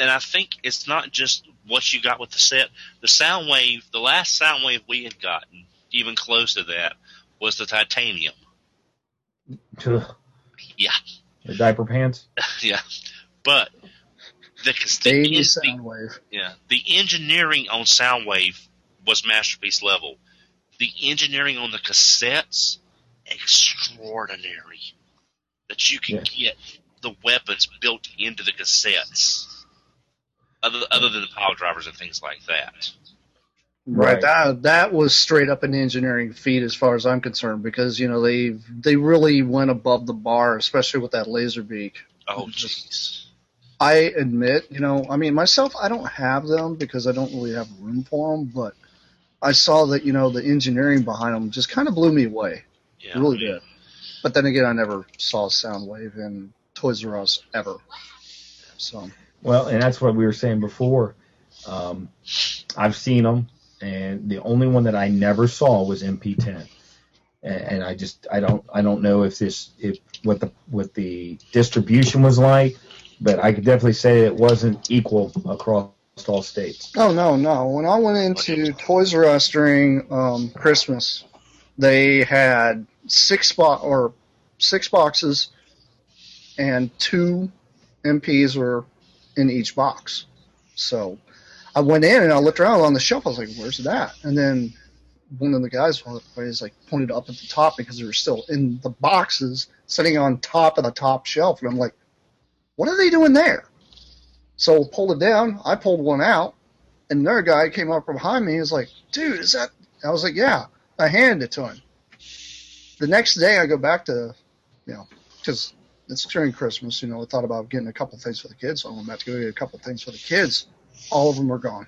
I think it's not just what you got with the set. The Soundwave, the last Soundwave we had gotten, even close to that, was the Titanium. Ugh. Yeah. The diaper pants? Yeah. But the engineering on Soundwave was masterpiece level. The engineering on the cassettes, extraordinary. That you can get the weapons built into the cassettes, other than the power drivers and things like that. Right. That was straight up an engineering feat as far as I'm concerned, because, you know, they really went above the bar, especially with that laser beak. Oh, jeez. I admit, you know, I mean, myself, I don't have them because I don't really have room for them, but I saw that, you know, the engineering behind them just kind of blew me away. Yeah, it really did. But then again, I never saw Soundwave in Toys R Us ever. So. Well, and that's what we were saying before. I've seen them, and the only one that I never saw was MP10, and I don't know what the distribution was like, but I could definitely say it wasn't equal across all states. Oh no! When I went into Toys R Us during Christmas, they had six boxes, and two MPs were in each box, so. I went in and I looked around on the shelf. I was like, "Where's that?" And then one of the guys pointed up at the top, because they were still in the boxes, sitting on top of the top shelf. And I'm like, "What are they doing there?" So pulled it down. I pulled one out, and another guy came up from behind me. He was like, "Dude, is that?" I was like, "Yeah." I handed it to him. The next day, I go back to, you know, because it's during Christmas. You know, I thought about getting a couple of things for the kids, so I'm about to go get a couple of things for the kids. All of them are gone.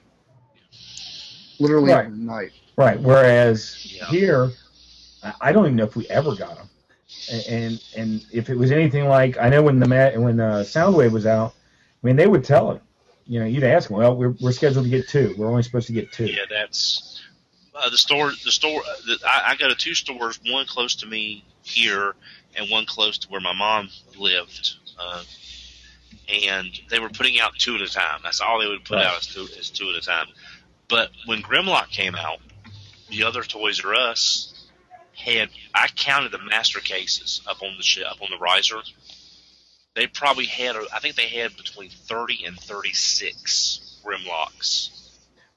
Literally overnight. Right. Whereas here, I don't even know if we ever got them. And if it was anything like, I know when the Soundwave was out, I mean, they would tell him. You know, you'd ask him, well, we're scheduled to get two. We're only supposed to get two. Yeah, that's I go to two stores, one close to me here and one close to where my mom lived. And they were putting out two at a time. That's all they would put out is two at a time. But when Grimlock came out, the other Toys R Us had, I counted the master cases up on the riser. They probably had, I think they had between 30 and 36 Grimlocks.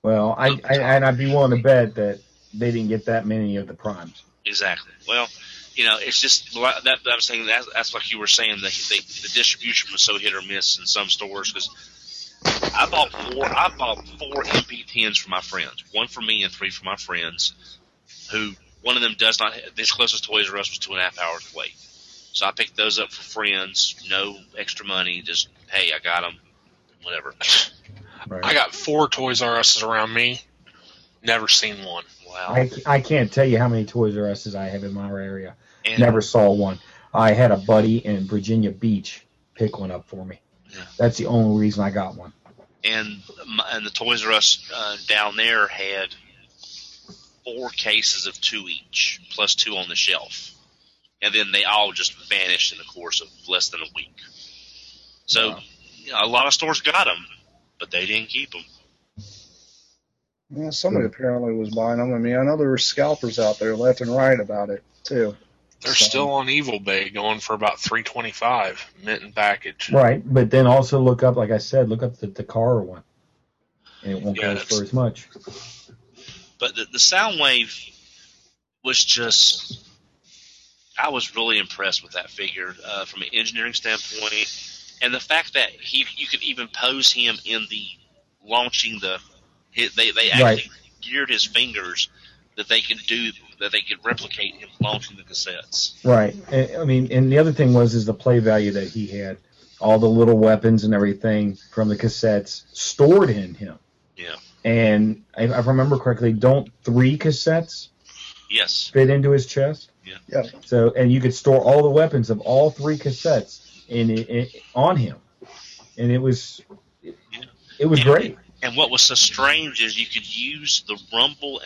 Well, I'd be willing to bet that they didn't get that many of the primes. Exactly. Well, you know, it's just that I'm saying that's like you were saying, the distribution was so hit or miss in some stores because I bought four MP10s for my friends, one for me and three for my friends. Who one of them does not? This closest Toys R Us was 2.5 hours away. So I picked those up for friends, no extra money, just, hey, I got them, whatever. Right. I got four Toys R Us's around me, never seen one. Wow. I can't tell you how many Toys R Us's I have in my area. And never saw one. I had a buddy in Virginia Beach pick one up for me. Yeah. That's the only reason I got one. And the Toys R Us down there had four cases of two each, plus two on the shelf. And then they all just vanished in the course of less than a week. So wow. You know, a lot of stores got them, but they didn't keep them. Yeah, somebody apparently was buying them. I mean, I know there were scalpers out there left and right about it, too. They're still on Evil Bay going for about $325 mint and package. Right, but then also look up, like I said, look up the Takara one. And it won't go for as much. But the Soundwave was just... I was really impressed with that figure from an engineering standpoint, and the fact that you could even pose him in the launching the. They actually geared his fingers that they could replicate him launching the cassettes. Right. And, I mean, and the other thing was the play value that he had, all the little weapons and everything from the cassettes stored in him. Yeah. And if I remember correctly, don't three cassettes? Yes. Fit into his chest. Yeah. Yeah. So, and you could store all the weapons of all three cassettes on him, and it was great. And what was so strange is you could use the Rumble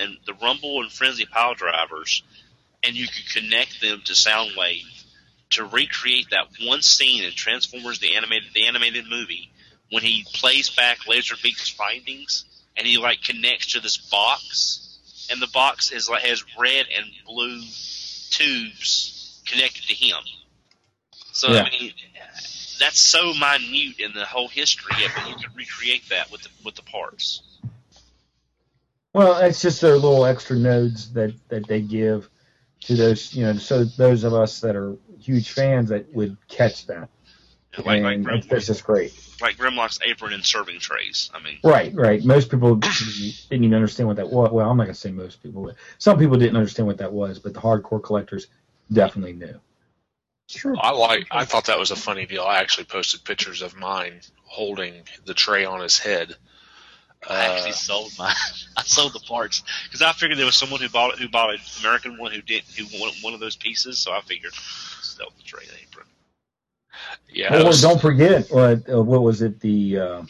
and Frenzy pile drivers, and you could connect them to Soundwave to recreate that one scene in Transformers the animated movie when he plays back Laserbeak's findings, and he like connects to this box, and the box is like has red and blue tubes connected to him. So, yeah. I mean, that's so minute in the whole history of it. You can recreate that with the parts. Well, it's just their little extra nodes that they give to those, you know, so those of us that are huge fans that would catch that. Yeah, like that's just great. Like Grimlock's apron and serving trays. I mean, right. Most people didn't even understand what that was. Well, I'm not gonna say most people, but some people didn't understand what that was. But the hardcore collectors definitely knew. Sure. I thought that was a funny deal. I actually posted pictures of mine holding the tray on his head. I actually sold mine. I sold the parts because I figured there was someone who bought an American one who wanted one of those pieces. So I figured sell the tray and apron. Yeah. Well, don't forget what was it the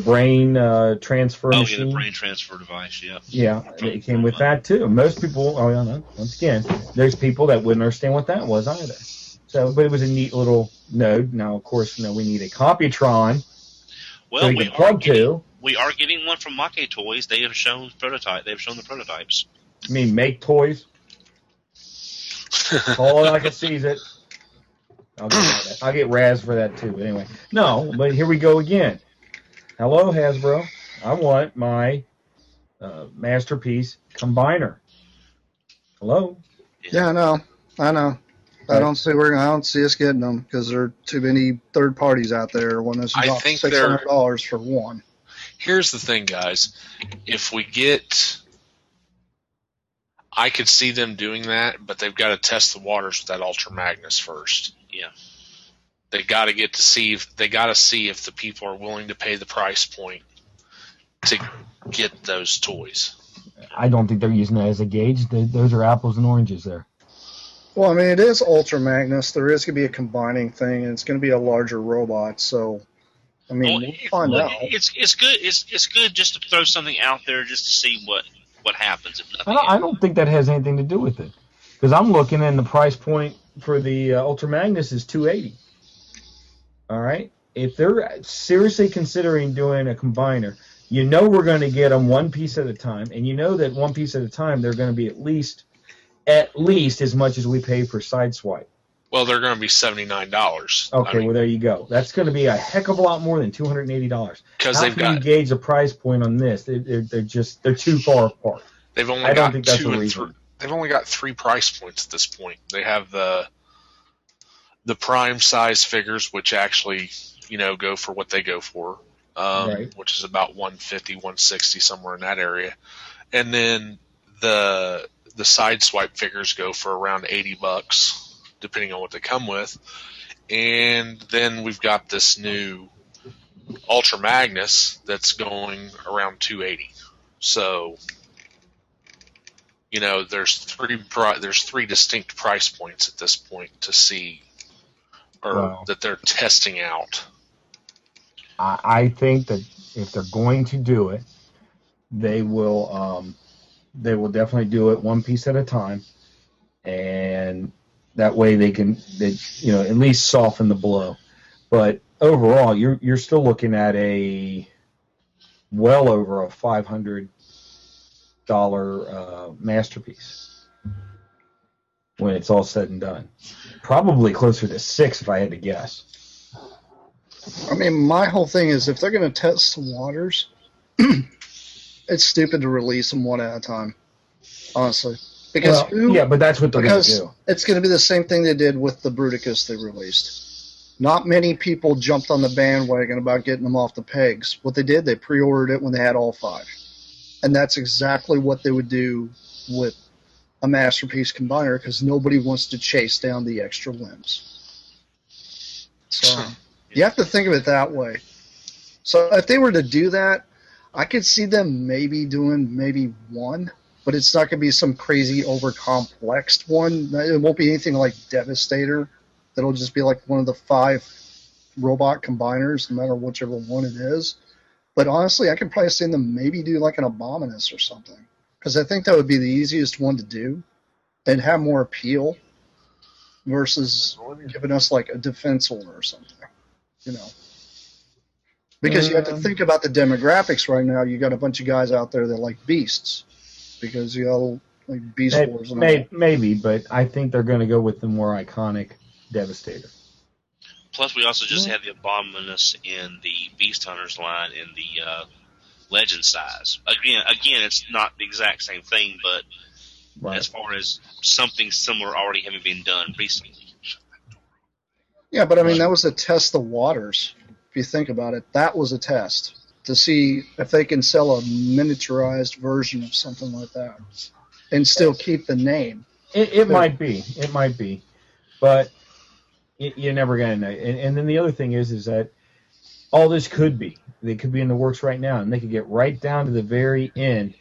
brain transfer machine? Oh yeah, the brain transfer device. Yeah. Yeah, it came with that too. Most people, once again, there's people that wouldn't understand what that was either. So, but it was a neat little node. Now, of course, we need a Computron. Well, we are getting one from Mach-A Toys. They have shown the prototypes. I mean, make toys. All I can see is it. I'll get razzed for that too. But anyway, but here we go again. Hello, Hasbro. I want my masterpiece combiner. Hello. Yeah, I know. Right. I don't see us getting them because there are too many third parties out there. One is about $600 for one. Here's the thing, guys. If we get, I could see them doing that, but they've got to test the waters with that Ultra Magnus first. Yeah, they got to get to see. They got to see if the people are willing to pay the price point to get those toys. I don't think they're using that as a gauge. Those are apples and oranges there. Well, I mean, it is Ultra Magnus. There is going to be a combining thing, and it's going to be a larger robot. So, I mean, we'll find out. It's good. It's good just to throw something out there just to see what happens. I don't think that has anything to do with it, because I'm looking, and the price point for the Ultra Magnus is $280. All right, if they're seriously considering doing a combiner, you know we're going to get them one piece at a time, and you know that one piece at a time they're going to be at least as much as we pay for Sideswipe. Well, they're going to be $79. Okay, well, there you go. That's going to be a heck of a lot more than $280. Because they've got... How can you gauge the price point on this? They're too far apart. They've only got three price points at this point. They have the prime size figures, which actually, you know, go for what they go for, which is about $150, $160, somewhere in that area. And then the Sideswipe figures go for around $80, depending on what they come with. And then we've got this new Ultra Magnus that's going around $280. So, you know, there's three distinct price points at this point to see, or that they're testing out. I think that if they're going to do it, they will definitely do it one piece at a time, and that way they can at least soften the blow. But overall, you're still looking at a well over a $500 masterpiece when it's all said and done. Probably closer to $600 if I had to guess. I mean, my whole thing is if they're going to test the waters, it's stupid to release them one at a time, honestly. But that's what they're going to do. It's going to be the same thing they did with the Bruticus they released. Not many people jumped on the bandwagon about getting them off the pegs. What they did, they pre-ordered it when they had all five. And that's exactly what they would do with a masterpiece combiner, because nobody wants to chase down the extra limbs. So... You have to think of it that way. So if they were to do that, I could see them maybe doing one, but it's not going to be some crazy over-complexed one. It won't be anything like Devastator. It'll just be like one of the five robot combiners, no matter whichever one it is. But honestly, I could probably see them maybe do like an Abominus or something, because I think that would be the easiest one to do and have more appeal versus giving us like a Defense Order or something. You know, because you have to think about the demographics right now. You got a bunch of guys out there that like beasts, because you know, like Beast Wars. And maybe, but I think they're going to go with the more iconic Devastator. Plus, we also just had the Abominus in the Beast Hunters line in the Legend size. Again, it's not the exact same thing, but as far as something similar already having been done recently. Yeah, but I mean, that was a test the waters. If you think about it, that was a test to see if they can sell a miniaturized version of something like that and still keep the name. It might be, but you're never going to know. And then the other thing is that all this could be. They could be in the works right now, and they could get right down to the very end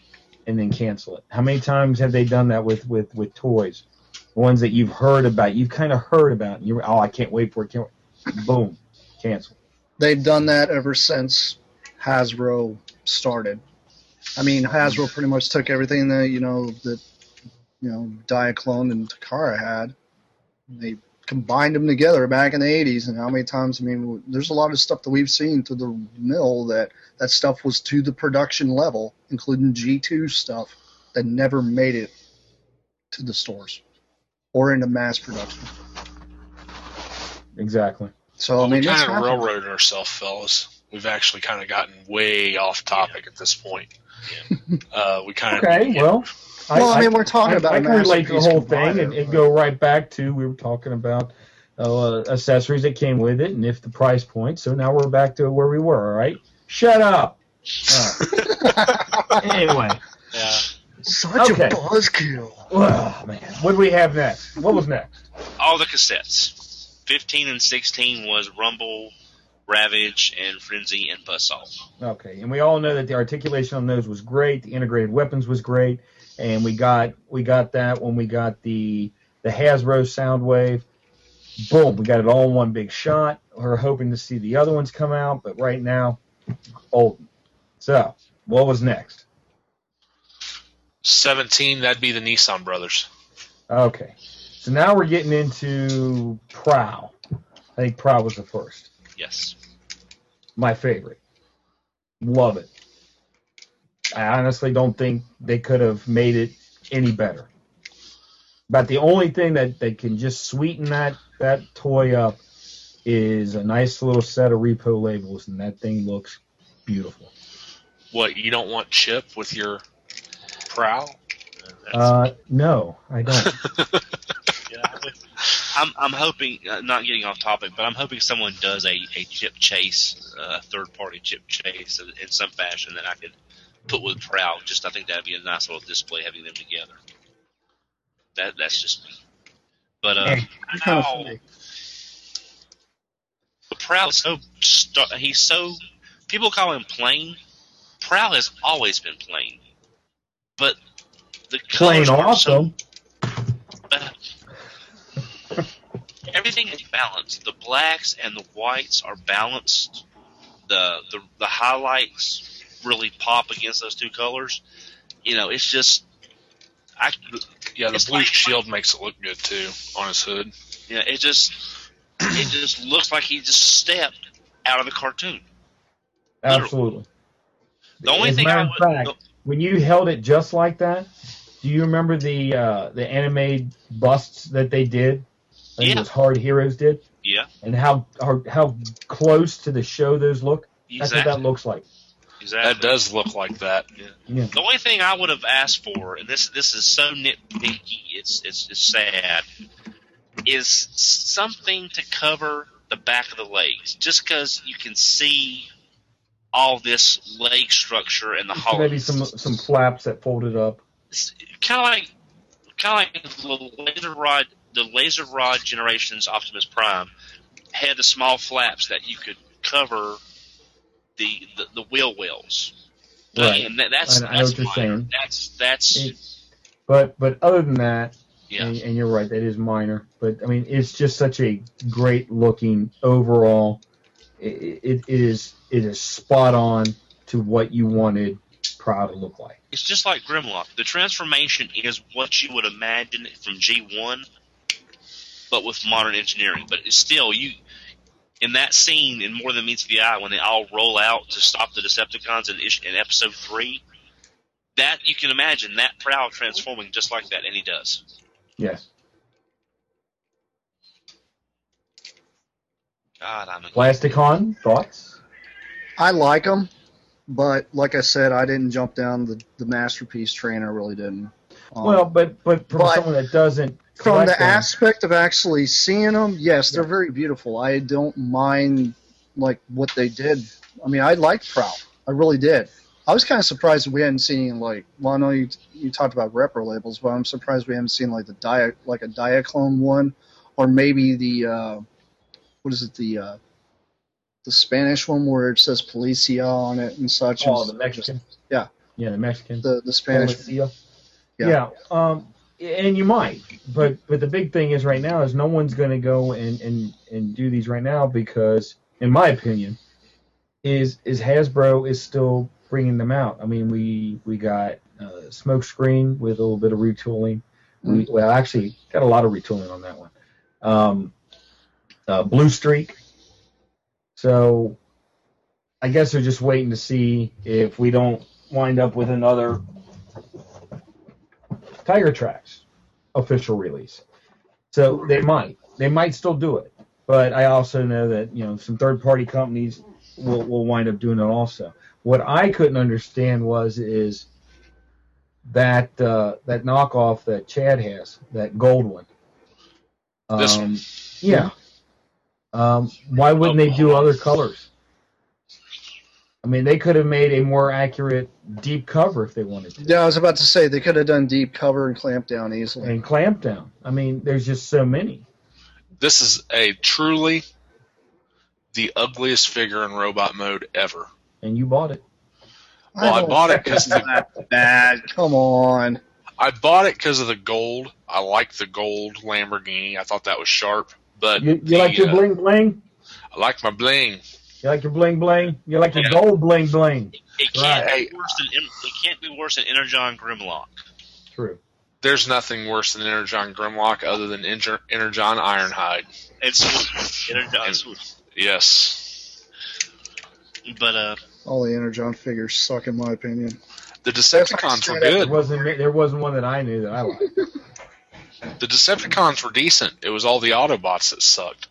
and then cancel it. How many times have they done that with toys? Ones that you've heard about, and you're, I can't wait for it, boom, cancel. They've done that ever since Hasbro started. I mean, Hasbro pretty much took everything that Diaclone and Takara had. They combined them together back in the 80s, and how many times, I mean, there's a lot of stuff that we've seen through the mill that stuff was to the production level, including G2 stuff, that never made it to the stores. Or into mass production. Exactly. So I mean, we're kind of railroading ourselves, fellas. We've actually kind of gotten way off topic at this point. Yeah. We're talking about. I can relate to the whole thing and go right back to we were talking about accessories that came with it, and if the price point. So now we're back to where we were. All right. Shut up. Anyway. Yeah. Such a buzzkill. Oh, man. What do we have next? What was next? All the cassettes. 15 and 16 was Rumble, Ravage, and Frenzy, and Buzzsaw. Okay, and we all know that the articulation on those was great. The integrated weapons was great. And we got that when we got the the Hasbro Soundwave. Boom, we got it all in one big shot. We're hoping to see the other ones come out, but right now, Olden. So, what was next? 17, that'd be the Nissan Brothers. Okay. So now we're getting into Prowl. I think Prowl was the first. Yes. My favorite. Love it. I honestly don't think they could have made it any better. But the only thing that can just sweeten that toy up is a nice little set of repo labels, and that thing looks beautiful. What, you don't want Chip with your Prowl? No, I don't. Yeah, I'm hoping, not getting off topic, but I'm hoping someone does a Chip chase, a third-party Chip chase in some fashion that I could put with Prowl. Just I think that would be a nice little display having them together. That's just me. But Prowl is so people call him plain. Prowl has always been plain, but the plain awesome. Everything is balanced. The blacks and the whites are balanced. The highlights really pop against those two colors. You know, it's just the blue shield makes it look good too on his hood. Yeah, it just looks like he just stepped out of the cartoon. Absolutely. The only thing when you held it just like that, do you remember the anime busts that they did? I think it was Hard Heroes did. Yeah. And how close to the show those look? Exactly. That's what that looks like. Exactly. That does look like that. Yeah. Yeah. The only thing I would have asked for, and this is so nitpicky, it's sad, is something to cover the back of the legs, just because you can see all this leg structure and the hollow. Maybe some flaps that folded up. Kind of like the laser rod generation's Optimus Prime had the small flaps that you could cover the wheel wells. Right. And that's, but other than that, yeah. And you're right, that is minor. But I mean, it's just such a great looking overall. It is spot on to what you wanted Prowl to look like. It's just like Grimlock. The transformation is what you would imagine from G1, but with modern engineering. But it's still, you in that scene in More Than Meets the Eye when they all roll out to stop the Decepticons in Episode 3, that you can imagine that Prowl transforming just like that, and he does. Yes. God, Plasticon, thoughts? I like them, but like I said, I didn't jump down the masterpiece train. I really didn't. But someone that doesn't from the aspect of actually seeing them, yes, they're very beautiful. I don't mind like what they did. I mean, I liked Prowl. I really did. I was kind of surprised we hadn't seen I know you talked about repro labels, but I'm surprised we haven't seen a Diaclone one, or maybe the. What is it, the Spanish one where it says Policia on it and such? Oh, the Mexican. Yeah. Yeah, the Mexican. The Spanish. Policia. Yeah. And you might, but the big thing is right now is no one's going to go and do these right now because, in my opinion, is Hasbro is still bringing them out. I mean, we got Smokescreen with a little bit of retooling. Well, actually, got a lot of retooling on that one. Blue Streak. So I guess they're just waiting to see if we don't wind up with another Tiger Tracks official release. So they might still do it, but I also know that some third-party companies will wind up doing it also. What I couldn't understand was that knockoff that Chad has, that gold one. This one. Yeah. Why wouldn't they do other colors? I mean, they could have made a more accurate deep cover if they wanted to. Yeah, I was about to say, they could have done deep cover and clamp down easily. And clamp down. I mean, there's just so many. This is truly the ugliest figure in robot mode ever. And you bought it. Well, I bought it because... Come on. I bought it because of the gold. I like the gold Lamborghini. I thought that was sharp. But you like your bling bling? I like my bling. You like your bling bling? You like your gold bling bling? It can't be worse than Energon Grimlock. True. There's nothing worse than Energon Grimlock other than Energon Ironhide. It's Energon. Yes. But all the Energon figures suck, in my opinion. The Decepticons were good. There wasn't one that I knew that I liked. The Decepticons were decent. It was all the Autobots that sucked.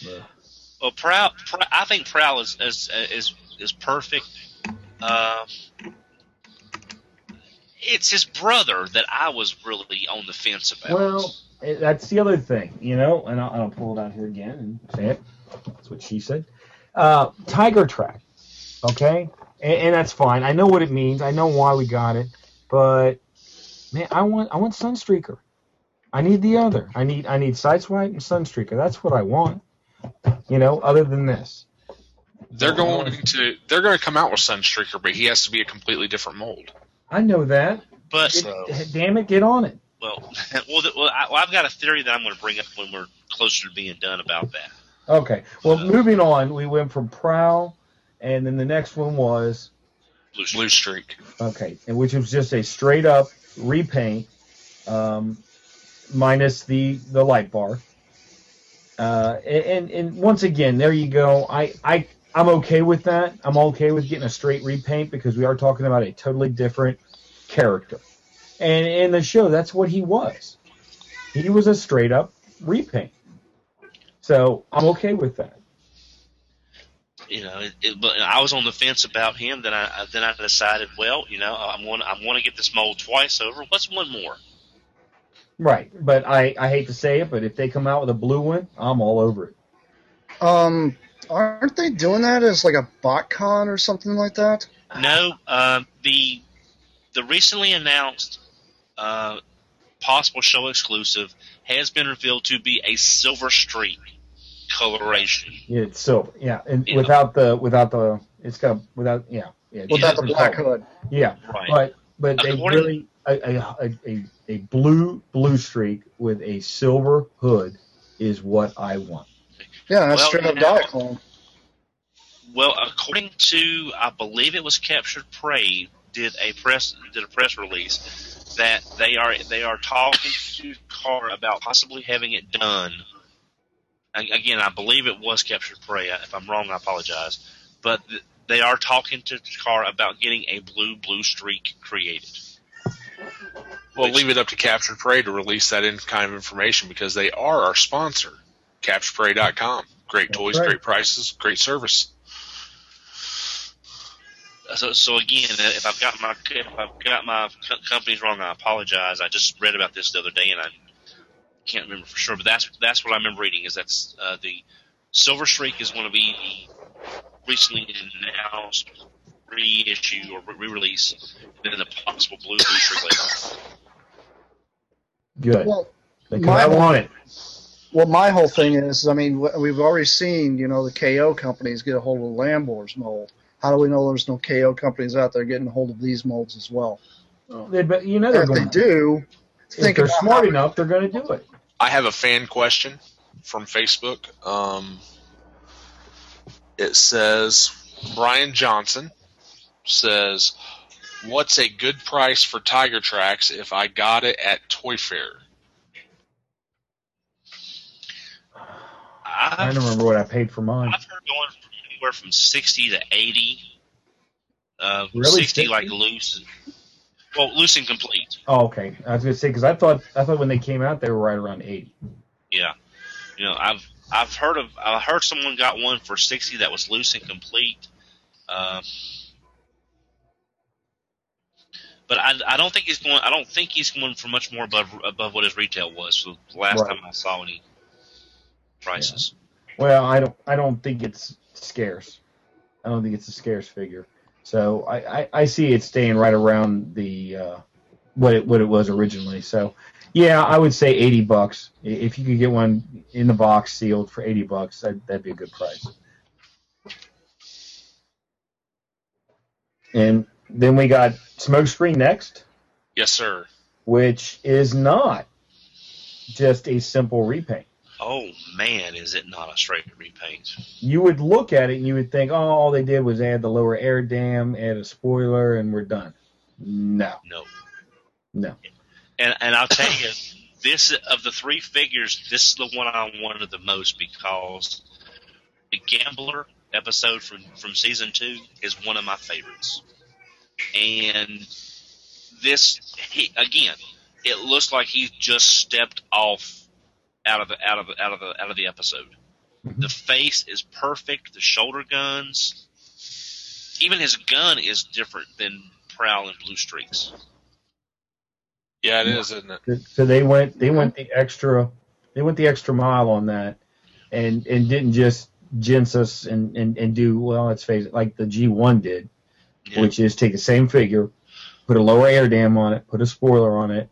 Yeah. Well, Prowl, I think Prowl is perfect. It's his brother that I was really on the fence about. Well, that's the other thing, you know. And I'll pull it out here again and say it. That's what she said. Tiger Track, okay, and that's fine. I know what it means. I know why we got it, but man, I want Sunstreaker. I need the other. I need Sideswipe and Sunstreaker. That's what I want. You know, other than this, they're going to come out with Sunstreaker, but he has to be a completely different mold. I know that, but damn it, get on it. Well, I've got a theory that I'm going to bring up when we're closer to being done about that. Okay. Well, moving on, we went from Prowl, and then the next one was Blue Streak. Okay, and which was just a straight up repaint, minus the light bar. And once again, there you go. I'm okay with that. I'm okay with getting a straight repaint because we are talking about a totally different character. And in the show, that's what he was. He was a straight up repaint. So I'm okay with that. You know, but I was on the fence about him. Then I decided, well, you know, I want to get this mold twice over. What's one more? Right, but I hate to say it, but if they come out with a blue one, I'm all over it. Aren't they doing that as like a BotCon or something like that? No, the recently announced possible show exclusive has been revealed to be a Silver Streak coloration. Yeah, it's silver. Yeah, and yeah. Without the black hood. Yeah, right. But they really a blue Streak with a silver hood is what I want. Yeah, that's straight up Diaclone. Well, according to, I believe it was Captured Prey did a press release that they are talking to Takara about possibly having it done. Again, I believe it was Captured Prey. If I'm wrong, I apologize. But they are talking to Takara about getting a blue Streak created. Well, leave it up to Captured Prey to release that kind of information because they are our sponsor, CapturedPrey.com. Great toys, great prices, great service. So again, if I've got my companies wrong, I apologize. I just read about this the other day and I can't remember for sure, but that's what I remember reading is that's the Silver Streak is going to be recently announced. Reissue or re-release than the possible blue streak. Good. Well, I want it. Well, my whole thing is, I mean, we've already seen, you know, the KO companies get a hold of Lamborghini's mold. How do we know there's no KO companies out there getting a hold of these molds as well? But you know, if they're smart enough, they're going to do it. I have a fan question from Facebook. It says Brian Johnson says, what's a good price for Tiger Tracks if I got it at Toy Fair? I don't remember what I paid for mine. I've heard going from anywhere from 60 to 80. Really? 60 like loose. Well, loose and complete. Oh, okay. I was going to say, because I thought when they came out, they were right around 80. Yeah. You know, I heard someone got one for 60 that was loose and complete. But I don't think he's going for much more above what his retail was. So the last time I saw any prices. Yeah. Well, I don't think it's scarce. I don't think it's a scarce figure. So I see it staying right around the what it was originally. So yeah, I would say $80. If you could get one in the box sealed for $80, that'd be a good price. And then we got Smokescreen next. Yes, sir. Which is not just a simple repaint. Oh, man, is it not a straight repaint. You would look at it and you would think, oh, all they did was add the lower air dam, add a spoiler, and we're done. No. No. No. And I'll tell you, this of the three figures, this is the one I wanted the most because the Gambler episode from Season 2 is one of my favorites. And this, again, it looks like he just stepped off out of the episode. Mm-hmm. The face is perfect. The shoulder guns, even his gun is different than Prowl and Blue Streak's. Yeah, it is, isn't it? So they went the extra mile on that, and didn't just jinx us and do, well, let's face it, like the G1 did, yeah, which is take the same figure, put a lower air dam on it, put a spoiler on it,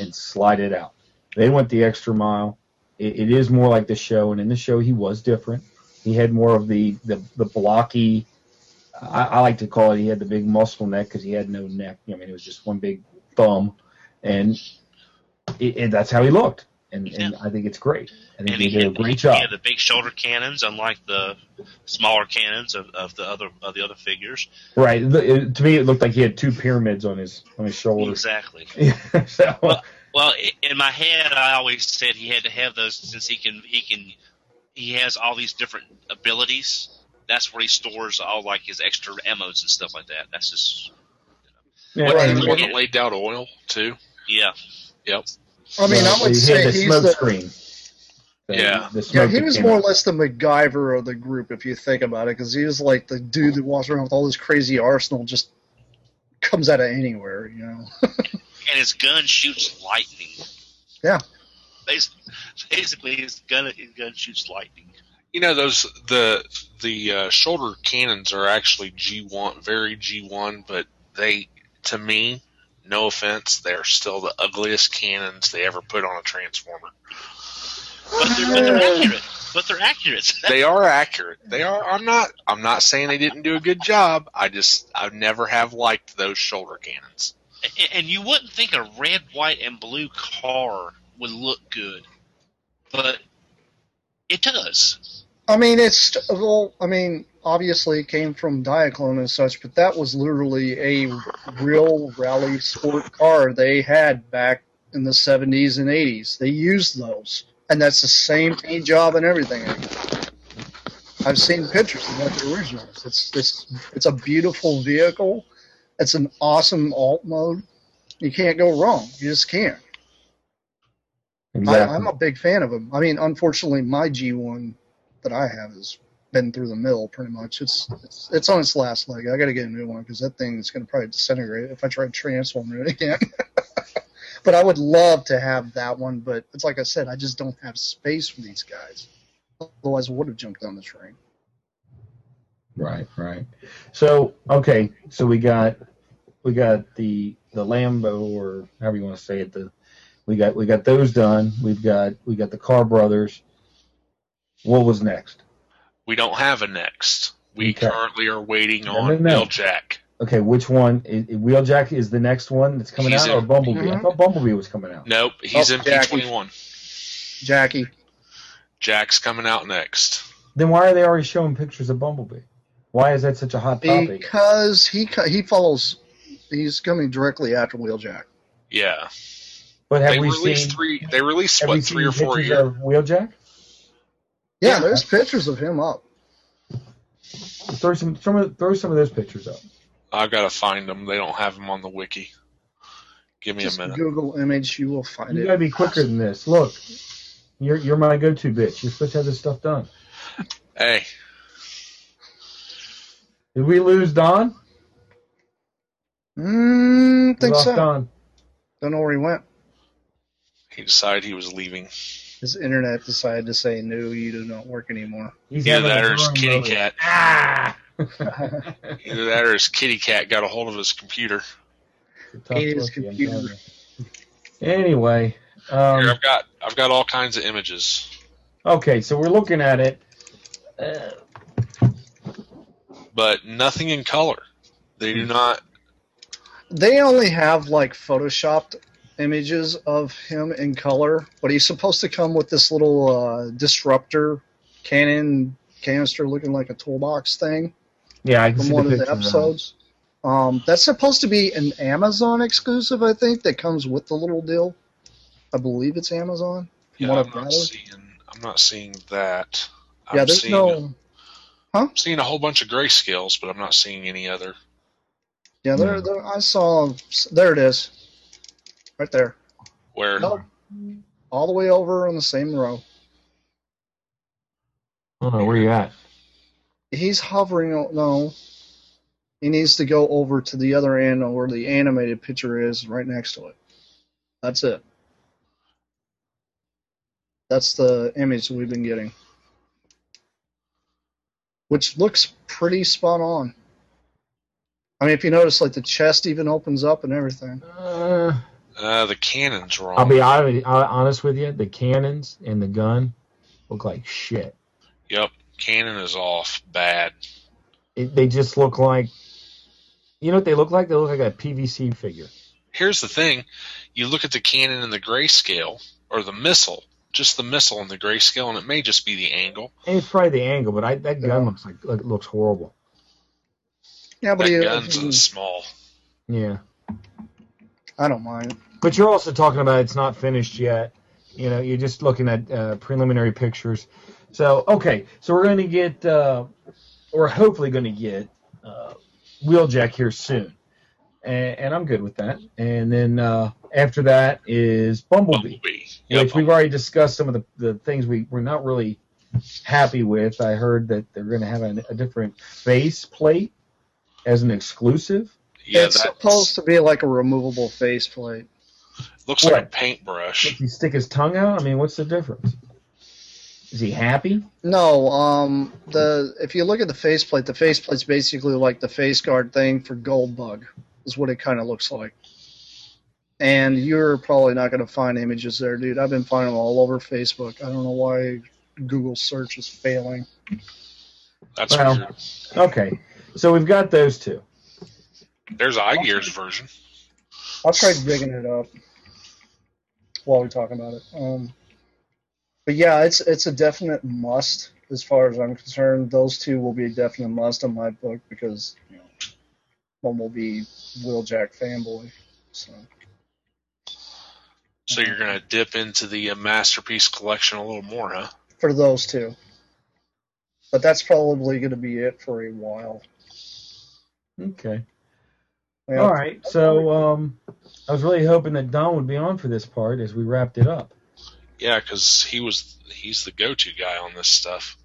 and slide it out. They went the extra mile. It is more like the show, and in the show he was different. He had more of the blocky, I like to call it, he had the big muscle neck because he had no neck. I mean, it was just one big thumb, and that's how he looked. And I think it's great. I think he did a great job. He had the big shoulder cannons, unlike the smaller cannons of the other figures. Right. To me, it looked like he had two pyramids on his shoulders. Exactly. So. Well, in my head, I always said he had to have those since he has all these different abilities. That's where he stores all like his extra ammos and stuff like that. That's just. You know. Yeah, right. The one that laid down oil too. Yeah. Yep. I mean, I would say the he's the screen. Yeah, he was more or less the MacGyver of the group, if you think about it, because he was like the dude that walks around with all this crazy arsenal, just comes out of anywhere, you know. And his gun shoots lightning. Yeah. Basically, his gun shoots lightning. You know, those the shoulder cannons are actually G1, very G1, but they, to me, no offense, they're still the ugliest cannons they ever put on a Transformer. But they're accurate. They are accurate. They are. I'm not saying they didn't do a good job. I never have liked those shoulder cannons. And you wouldn't think a red, white, and blue car would look good, but it does. I mean, obviously it came from Diaclone and such, but that was literally a real rally sport car they had back in the 70s and 80s. They used those, and that's the same paint job and everything. I've seen pictures of the originals. It's a beautiful vehicle. It's an awesome alt mode. You can't go wrong. You just can't. Exactly. I'm a big fan of them. I mean, unfortunately, my G1 that I have has been through the mill pretty much. It's on its last leg. I got to get a new one because that thing is going to probably disintegrate if I try to transform it again. But I would love to have that one. But it's like I said, I just don't have space for these guys. Otherwise, I would have jumped on the train. Right, right. So, okay, so we got the Lambo, or however you want to say it, we got those done. We got the Carr Brothers. What was next? We don't have a next. We currently are waiting on Wheeljack. Okay, which one? Wheeljack is the next one that's coming out, or Bumblebee? Mm-hmm. I thought Bumblebee was coming out. Nope, he's in P21. Jackie. Jack's coming out next. Then why are they already showing pictures of Bumblebee? Why is that such a hot topic? Because he follows. He's coming directly after Wheeljack. Yeah, but they released what, 3 or 4 years of Wheeljack? Yeah, there's pictures of him up. Throw some of those pictures up. I've got to find them. They don't have them on the wiki. Give me a minute. Google image, you will find it. You gotta be quicker than this. Look, you're my go-to bitch. You're supposed to have this stuff done. Hey. Did we lose Don? Think so. Don. Don't know where he went. He decided he was leaving. His internet decided to say, no, you do not work anymore. Either that or his kitty cat. Ah! Either that or his kitty cat got a hold of his computer. His computer. Anyway. Here, I've got all kinds of images. Okay, so we're looking at it. But nothing in color. They do not. They only have like photoshopped images of him in color, but he's supposed to come with this little disruptor cannon canister looking like a toolbox thing. Yeah, I can see one of the episodes. That's supposed to be an Amazon exclusive, I think, that comes with the little deal. I believe it's Amazon. Yeah, I'm not seeing that. Yeah, there's no... Huh? I'm seeing a whole bunch of grayscales, but I'm not seeing any other. Yeah, there. I saw... There it is. Right there. Where? No, all the way over on the same row. I don't know. Where you at? He's hovering... No. He needs to go over to the other end where the animated picture is, right next to it. That's it. That's the image that we've been getting. Which looks pretty spot on. I mean, if you notice, like, the chest even opens up and everything. The cannon's wrong. I'll be honest with you. The cannons and the gun look like shit. Yep. Cannon is off bad. They just look like... You know what they look like? They look like a PVC figure. Here's the thing. You look at the cannon and the grayscale, or the missile... Just the missile and the grayscale, and it may just be the angle. And it's probably the angle, but that gun looks like it looks horrible. Yeah, but that gun's small. Yeah, I don't mind. But you're also talking about it's not finished yet. You know, you're just looking at preliminary pictures. So okay, so we're going to get, or hopefully going to get, Wheeljack here soon, and I'm good with that. And then after that is Bumblebee. Yep. Which we've already discussed some of the things we're not really happy with. I heard that they're going to have a different face plate as an exclusive. Yeah, it's supposed to be like a removable face plate. Looks like a paintbrush. Does he stick his tongue out? I mean, what's the difference? Is he happy? No. If you look at the faceplate's basically like the face guard thing for Goldbug is what it kind of looks like. And you're probably not going to find images there, dude. I've been finding them all over Facebook. I don't know why Google search is failing. That's weird. Okay. So we've got those two. There's I Gear's version. I'll try digging it up while we're talking about it. But yeah, it's a definite must as far as I'm concerned. Those two will be a definite must in my book because, you know, one will be Wheeljack fanboy. So. So you're going to dip into the Masterpiece Collection a little more, huh? For those two. But that's probably going to be it for a while. Okay. Yeah. All right. So I was really hoping that Don would be on for this part as we wrapped it up. Yeah, because he's the go-to guy on this stuff.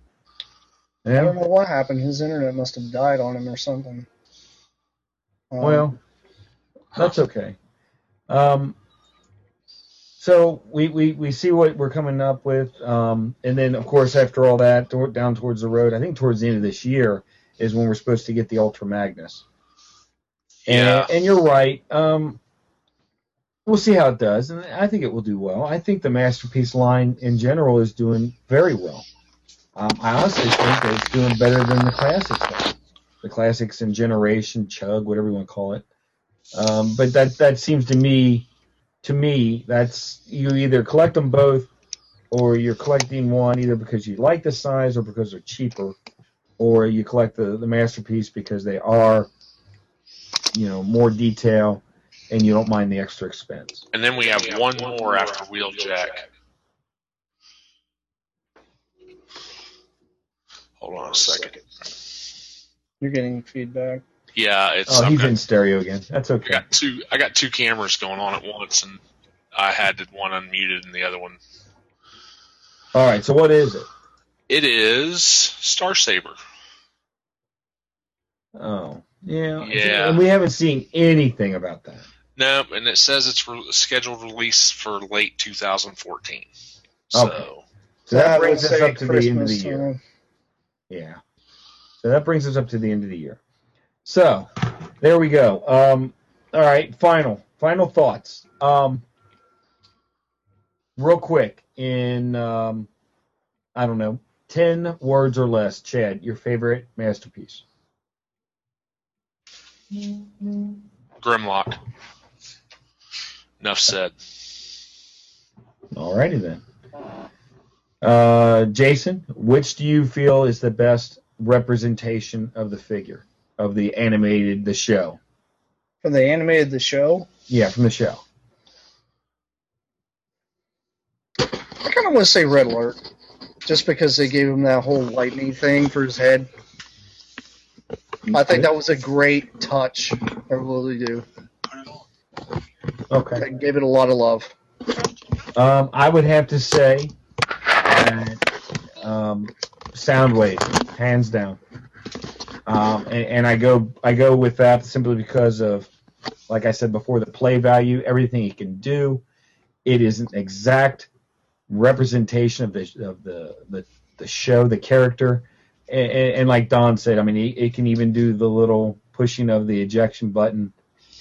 Yeah. I don't know what happened. His internet must have died on him or something. Well, that's okay. So we see what we're coming up with, and then, of course, after all that, down towards the road, I think towards the end of this year is when we're supposed to get the Ultra Magnus. Yeah. And you're right. We'll see how it does, and I think it will do well. I think the Masterpiece line in general is doing very well. I honestly think that it's doing better than the classics. The classics in Generation, Chug, whatever you want to call it. But that seems to me... that's you either collect them both or you're collecting one either because you like the size or because they're cheaper, or you collect the Masterpiece because they are, you know, more detail and you don't mind the extra expense. And then we have one more after Wheeljack. Hold on a second. You're getting feedback. Yeah, it's. Oh, he's in stereo again. That's okay. I got two cameras going on at once, and I had one unmuted and the other one. All right. So what is it? It is Starsaber. Oh yeah. Yeah. And we haven't seen anything about that. No, and it says it's scheduled release for late 2014. So. Okay. So that brings us up to the end of the year. Yeah. So that brings us up to the end of the year. So, there we go. All right, final thoughts. Real quick, in, I don't know, 10 words or less, Chad, your favorite Masterpiece. Grimlock. Enough said. Alrighty then. Jason, which do you feel is the best representation of the figure, of the animated, the show? From the animated, the show? Yeah, from the show. I kind of want to say Red Alert, just because they gave him that whole lightning thing for his head. I think that was a great touch. I really do. Okay. I gave it a lot of love. I would have to say Soundwave, hands down. And I go with that simply because of, like I said before, the play value, everything he can do. It is an exact representation of the show, the character. And like Don said, I mean, it can even do the little pushing of the ejection button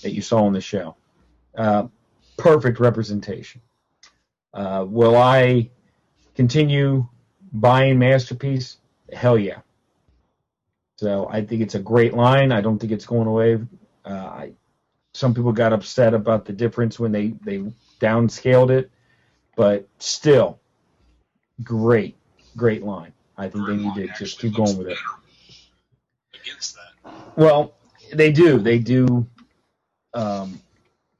that you saw on the show. Perfect representation. Will I continue buying Masterpiece? Hell yeah. So I think it's a great line. I don't think it's going away. Some people got upset about the difference when they downscaled it, but still, great, great line. I think they need to just keep going with it. Against that. Well, they do.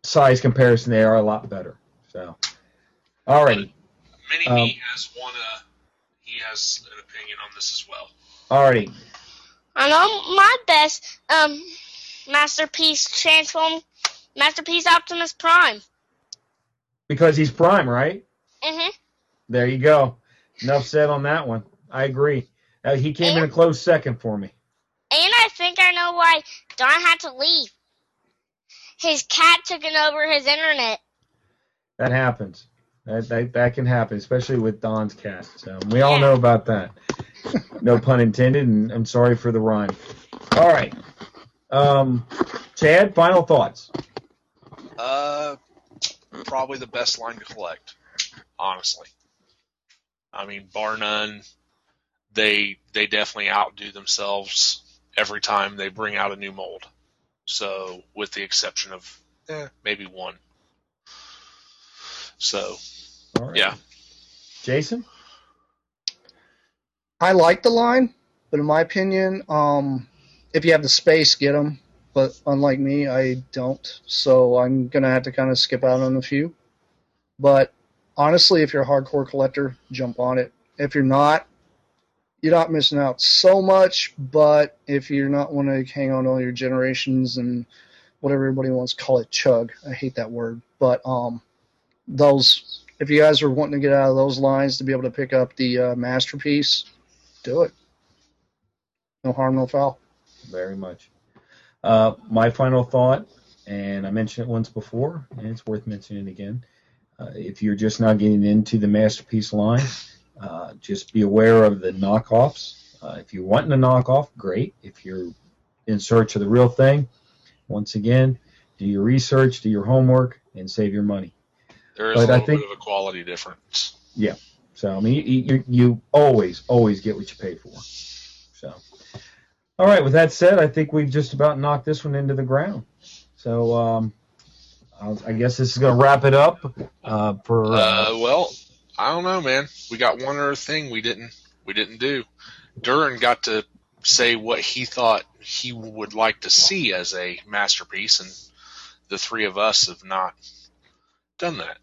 Size comparison, they are a lot better. So, all right. Mini-Me has one. He has an opinion on this as well. All righty. I know my best masterpiece transform masterpiece Optimus Prime. Because he's Prime, right? Mm-hmm. There you go. Enough said on that one. I agree. He came in a close second for me. And I think I know why Don had to leave. His cat took over his internet. That happens. That can happen, especially with Don's cat. So we all know about that. No pun intended, and I'm sorry for the rhyme. All right. Chad, final thoughts. Probably the best line to collect, honestly. I mean, bar none. They definitely outdo themselves every time they bring out a new mold. So, with the exception of maybe one. So, right. Yeah. Jason? I like the line, but in my opinion, if you have the space, get them. But unlike me, I don't. So, I'm going to have to kind of skip out on a few. But honestly, if you're a hardcore collector, jump on it. If you're not, you're not missing out so much, but if you're not want to hang on all your generations and whatever everybody wants to call it, chug. I hate that word. But those, if you guys are wanting to get out of those lines to be able to pick up the masterpiece, do it. No harm, no foul. Very much. My final thought, and I mentioned it once before, and it's worth mentioning again. If you're just now getting into the masterpiece line, just be aware of the knockoffs. If you're wanting a knockoff, great. If you're in search of the real thing, once again, do your research, do your homework, and save your money. There is a little bit of a quality difference. Yeah. So, I mean, you always get what you pay for. So, all right, with that said, I think we've just about knocked this one into the ground. So, I guess this is going to wrap it up. Well, I don't know, man. We got one other thing we didn't do. Duran got to say what he thought he would like to see as a masterpiece, and the three of us have not done that.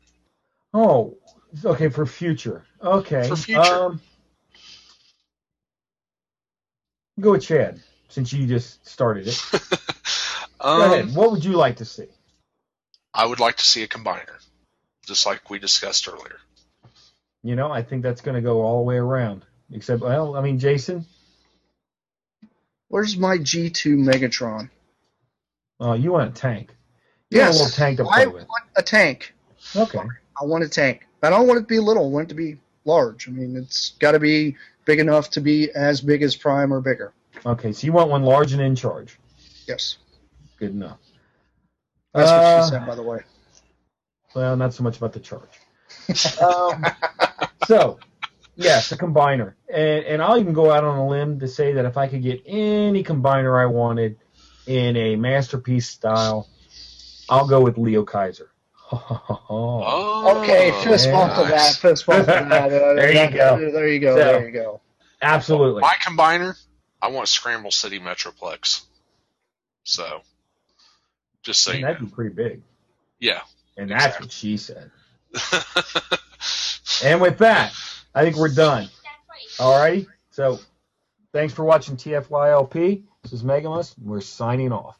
Oh, okay, for future. Okay. For future. Go with Chad, since you just started it. Go ahead. What would you like to see? I would like to see a combiner, just like we discussed earlier. You know, I think that's going to go all the way around. Except, well, I mean, Jason? Where's my G2 Megatron? Oh, you want a tank. You want a little tank to play with. I want a tank. Okay. I want a tank. I don't want it to be little. I want it to be large. I mean, it's got to be big enough to be as big as Prime or bigger. Okay, so you want one large and in charge. Yes. Good enough. That's what she said, by the way. Well, not so much about the charge. So, yes, a combiner. And I'll even go out on a limb to say that if I could get any combiner I wanted in a masterpiece style, I'll go with Leo Kaiser. Oh, okay, fist bump to that. There you go. Absolutely. My combiner, I want Scramble City Metroplex. So, just saying. That'd be pretty big. Yeah. And that's exactly what she said. And with that, I think we're done. All righty. So, thanks for watching TFYLP. This is Megamus. We're signing off.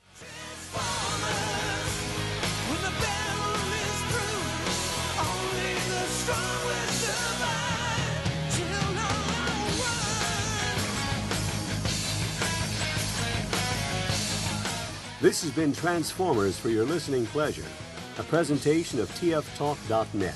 This has been Transformers for your listening pleasure, a presentation of tftalk.net.